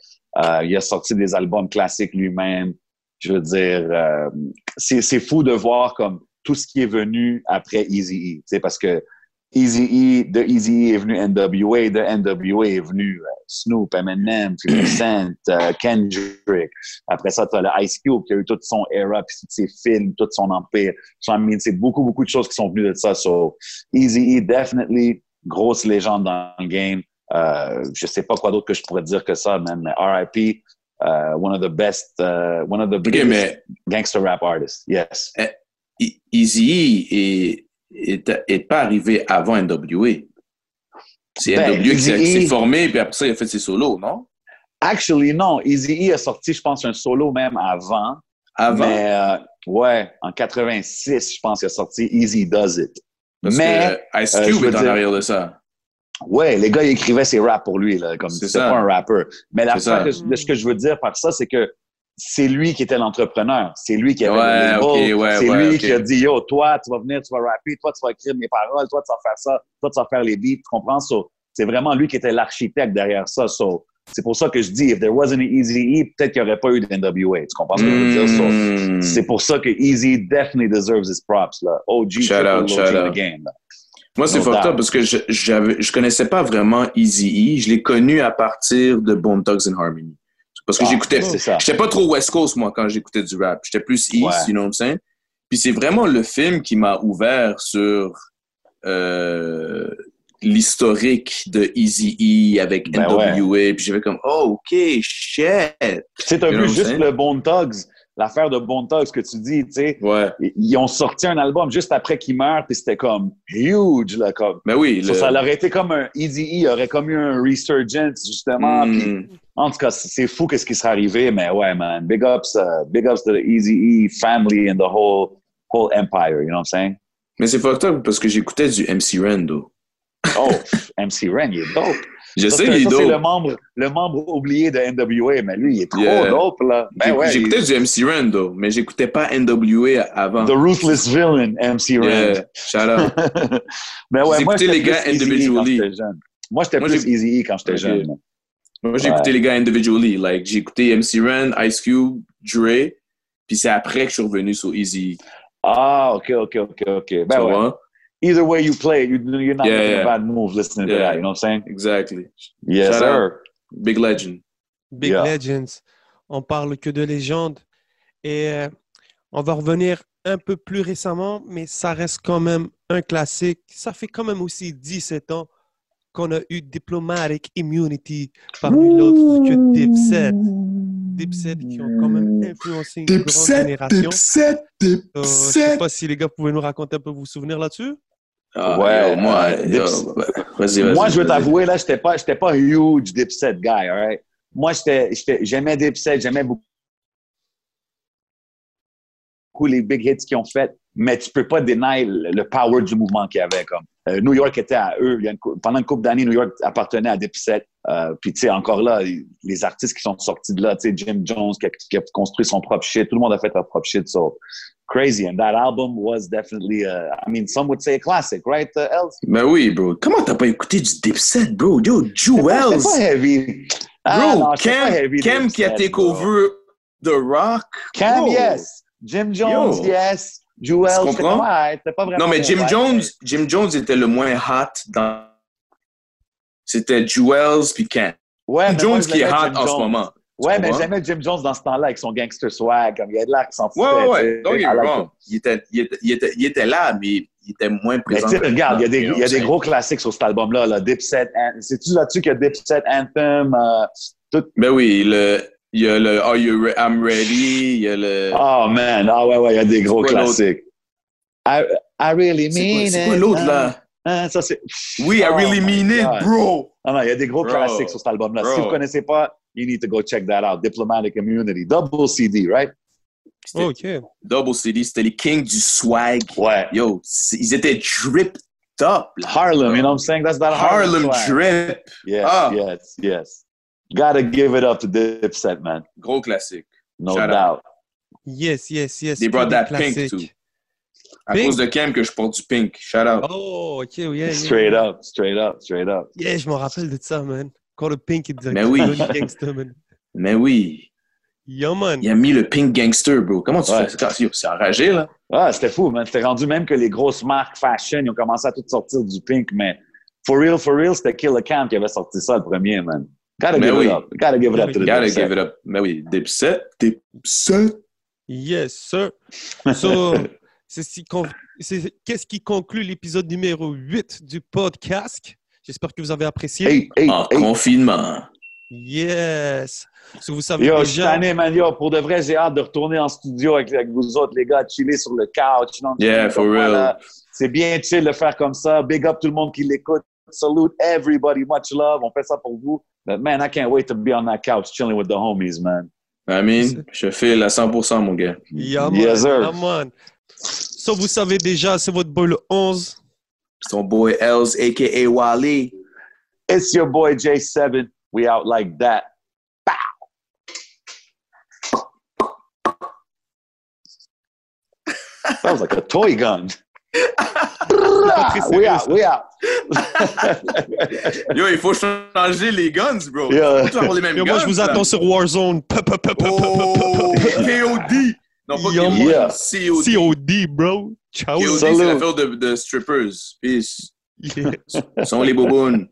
Il a sorti des albums classiques lui-même. Je veux dire, c'est fou de voir comme tout ce qui est venu après Eazy-E. C'est parce que Eazy-E est venu NWA, de NWA est venu Snoop, Eminem, 50 Cent, Kendrick. Après ça, tu as le Ice Cube qui a eu toute son era, puis tous ses films, tout son empire. C'est beaucoup, beaucoup de choses qui sont venues de ça. So, Eazy-E, definitely, grosse légende dans le game. Je sais pas quoi d'autre que je pourrais dire que ça, man. R.I.P., one of the biggest gangster rap artists. Yes. Eazy-E est pas arrivé avant NWA. C'est NWA qui s'est formé, puis après ça, il a fait ses solos, non? Actually, non. Eazy-E a sorti, je pense, un solo même avant. Mais, en 86, je pense, il a sorti Eazy Does It. Parce que Ice Cube est en arrière de ça. Ouais, les gars, ils écrivaient ses raps pour lui, là. Comme c'était pas un rappeur. Mais la part que je veux dire par ça, c'est que c'est lui qui était l'entrepreneur. C'est lui qui avait le label. C'est lui qui a dit, yo, toi, tu vas venir, tu vas rapper, toi, tu vas écrire mes paroles, toi, tu vas faire ça, toi, tu vas faire les beats, tu comprends? So, c'est vraiment lui qui était l'architecte derrière ça. So, C'est pour ça que je dis, if there wasn't an Eazy-E, peut-être qu'il n'y aurait pas eu d'NWA. Tu comprends ce que je veux dire? So, c'est pour ça que Eazy definitely deserves his props. Là. OG, shout out, shout out. The game, là. Moi, c'est fucked up parce que je connaissais pas vraiment Eazy-E. Je l'ai connu à partir de Bone Thugs and Harmony. Parce que j'écoutais... J'étais pas trop West Coast, moi, quand j'écoutais du rap. J'étais plus East, you know what I'm saying? Puis c'est vraiment le film qui m'a ouvert sur... l'historique de Eazy-E avec NWA, puis j'avais comme « Oh, OK, shit! » Tu as vu juste le Bone Thugs, l'affaire de Bone Thugs que tu dis, tu sais, ils ont sorti un album juste après qu'il meurt, puis c'était comme huge, là, comme... Mais oui, ça, ça aurait été comme un... Eazy-E aurait comme eu un resurgence, justement, puis... En tout cas, c'est fou qu'est-ce qui serait arrivé, mais ouais, man, big ups to the Eazy-E family and the whole empire, you know what I'm saying? Mais c'est fucked up parce que j'écoutais du MC Ren, though. Oh, MC Ren, il est dope. Je sais, il est dope. C'est le membre oublié de NWA, mais lui, il est trop dope, là. Ben ouais, j'écoutais du MC Ren, though, mais j'écoutais pas NWA avant. The Ruthless Villain, MC Ren. Yeah, shout out. Ben ouais, j'écoutais les gars individually. Moi, j'étais plus Eazy-E quand j'étais jeune. Moi, j'écoutais les gars individually. Like, j'écoutais MC Ren, Ice Cube, Dre, puis c'est après que je suis revenu sur Eazy. Ah, OK. Ben tu vois? Either way you play, you're not making a bad move listening to that, you know what I'm saying? Exactly. Yes, sir. Big legend. Big legends. On parle que de légendes. Et on va revenir un peu plus récemment, mais ça reste quand même un classique. Ça fait quand même aussi 17 ans qu'on a eu Diplomatic Immunity parmi l'autre que Dipset. Dipset qui ont quand même influencé une grande génération. Je sais pas si les gars pouvaient nous raconter un peu vos souvenirs là-dessus. Vas-y. Moi, je veux t'avouer, là, j'étais pas huge Dipset guy, all right? Moi, j'aimais Dipset, j'aimais beaucoup les big hits qu'ils ont fait, mais tu peux pas dénier le power du mouvement qu'il y avait, comme. New York était à eux. Pendant une couple d'années, New York appartenait à Dipset. Puis, tu sais, encore là, les artistes qui sont sortis de là, tu sais, Jim Jones qui a construit son propre shit. Tout le monde a fait leur propre shit. So, crazy. And that album was definitely, I mean, some would say a classic, right, Els? Ben oui, bro. Comment t'as pas écouté du Dipset, bro? Yo, Jewels! C'est pas heavy. Bro, Cam qui a take over The Rock. Cam, yes. Jim Jones, yes. Jewel, c'était pas vraiment... Non, mais Jim Jones était le moins hot dans... C'était Jewel puis Ken. Ouais, Jones qui est hot en ce moment. Ouais, mais j'aimais Jim Jones dans ce temps-là avec son gangster swag. Comme il y a de l'air qui s'en foutait. Ouais. Donc, il était là, mais il était moins présent. Mais tu sais, regarde, il y a des gros classiques sur cet album-là. Là, Dipset... C'est-tu là-dessus qu'il y a Dipset Anthem? Ben oui, il y a le « Are you ready? I'm ready », il y a le... Oh, man! Ah, ouais, il y a des gros classiques. « I really mean it ». C'est quoi l'autre, là? Ça, c'est... Oui, « I really mean it », bro! Ah non, il y a des gros classiques sur cet album-là. Si vous ne connaissez pas, you need to go check that out. Diplomatic Immunity. Double CD, right? OK. Double CD, c'était les kings du swag. Ouais. Yo, ils étaient dripped up. Là. Harlem, you know what I'm saying? That's that Harlem drip. Yes. Gotta give it up to Dipset, man. Gros classique. No shout doubt. Out. Yes. They brought that classique. Pink, too. À pink? Cause de Cam que je porte du pink. Shout out. Oh, OK, yeah. Straight up. Yeah, je m'en rappelle de ça, man. Quand le pink, il disait gangster, man. Mais oui. Yo, man. Il a mis le pink gangster, bro. Comment tu fais ça? C'est enragé, là. Ah, c'était fou, man. C'était rendu même que les grosses marques fashion, ils ont commencé à toutes sortir du pink, mais for real, c'était Killer Cam qui avait sorti ça le premier, man. Gotta give it up. Mais oui, Dipset. Yes, sir. So, qu'est-ce qui conclut l'épisode numéro 8 du podcast? J'espère que vous avez apprécié. Confinement. Yes. So, vous savez déjà... Je suis tanné, man. Yo, pour de vrai, j'ai hâte de retourner en studio avec vous autres, les gars, chiller sur le couch. Non? Yeah, for real. Là, c'est bien chill de faire comme ça. Big up tout le monde qui l'écoute. Salute everybody. Much love. On fait ça pour vous. But man, I can't wait to be on that couch chilling with the homies, man. I mean, je file à 100%, mon gars. Yeah, man. Yes, sir. Yeah, man. So, vous savez déjà, c'est votre boy le 11. Son boy Els, a.k.a. Wally. It's your boy J7. We out like that. Bow. That was like a toy gun. We out. Yo, il faut changer les guns, bro. Yeah. Il faut avoir les mêmes guns. Moi, je vous attends sur Warzone. KOD. Non, pas KOD. COD, bro. Ciao. KOD, c'est l'affaire de strippers. Peace. Sont les bobounes.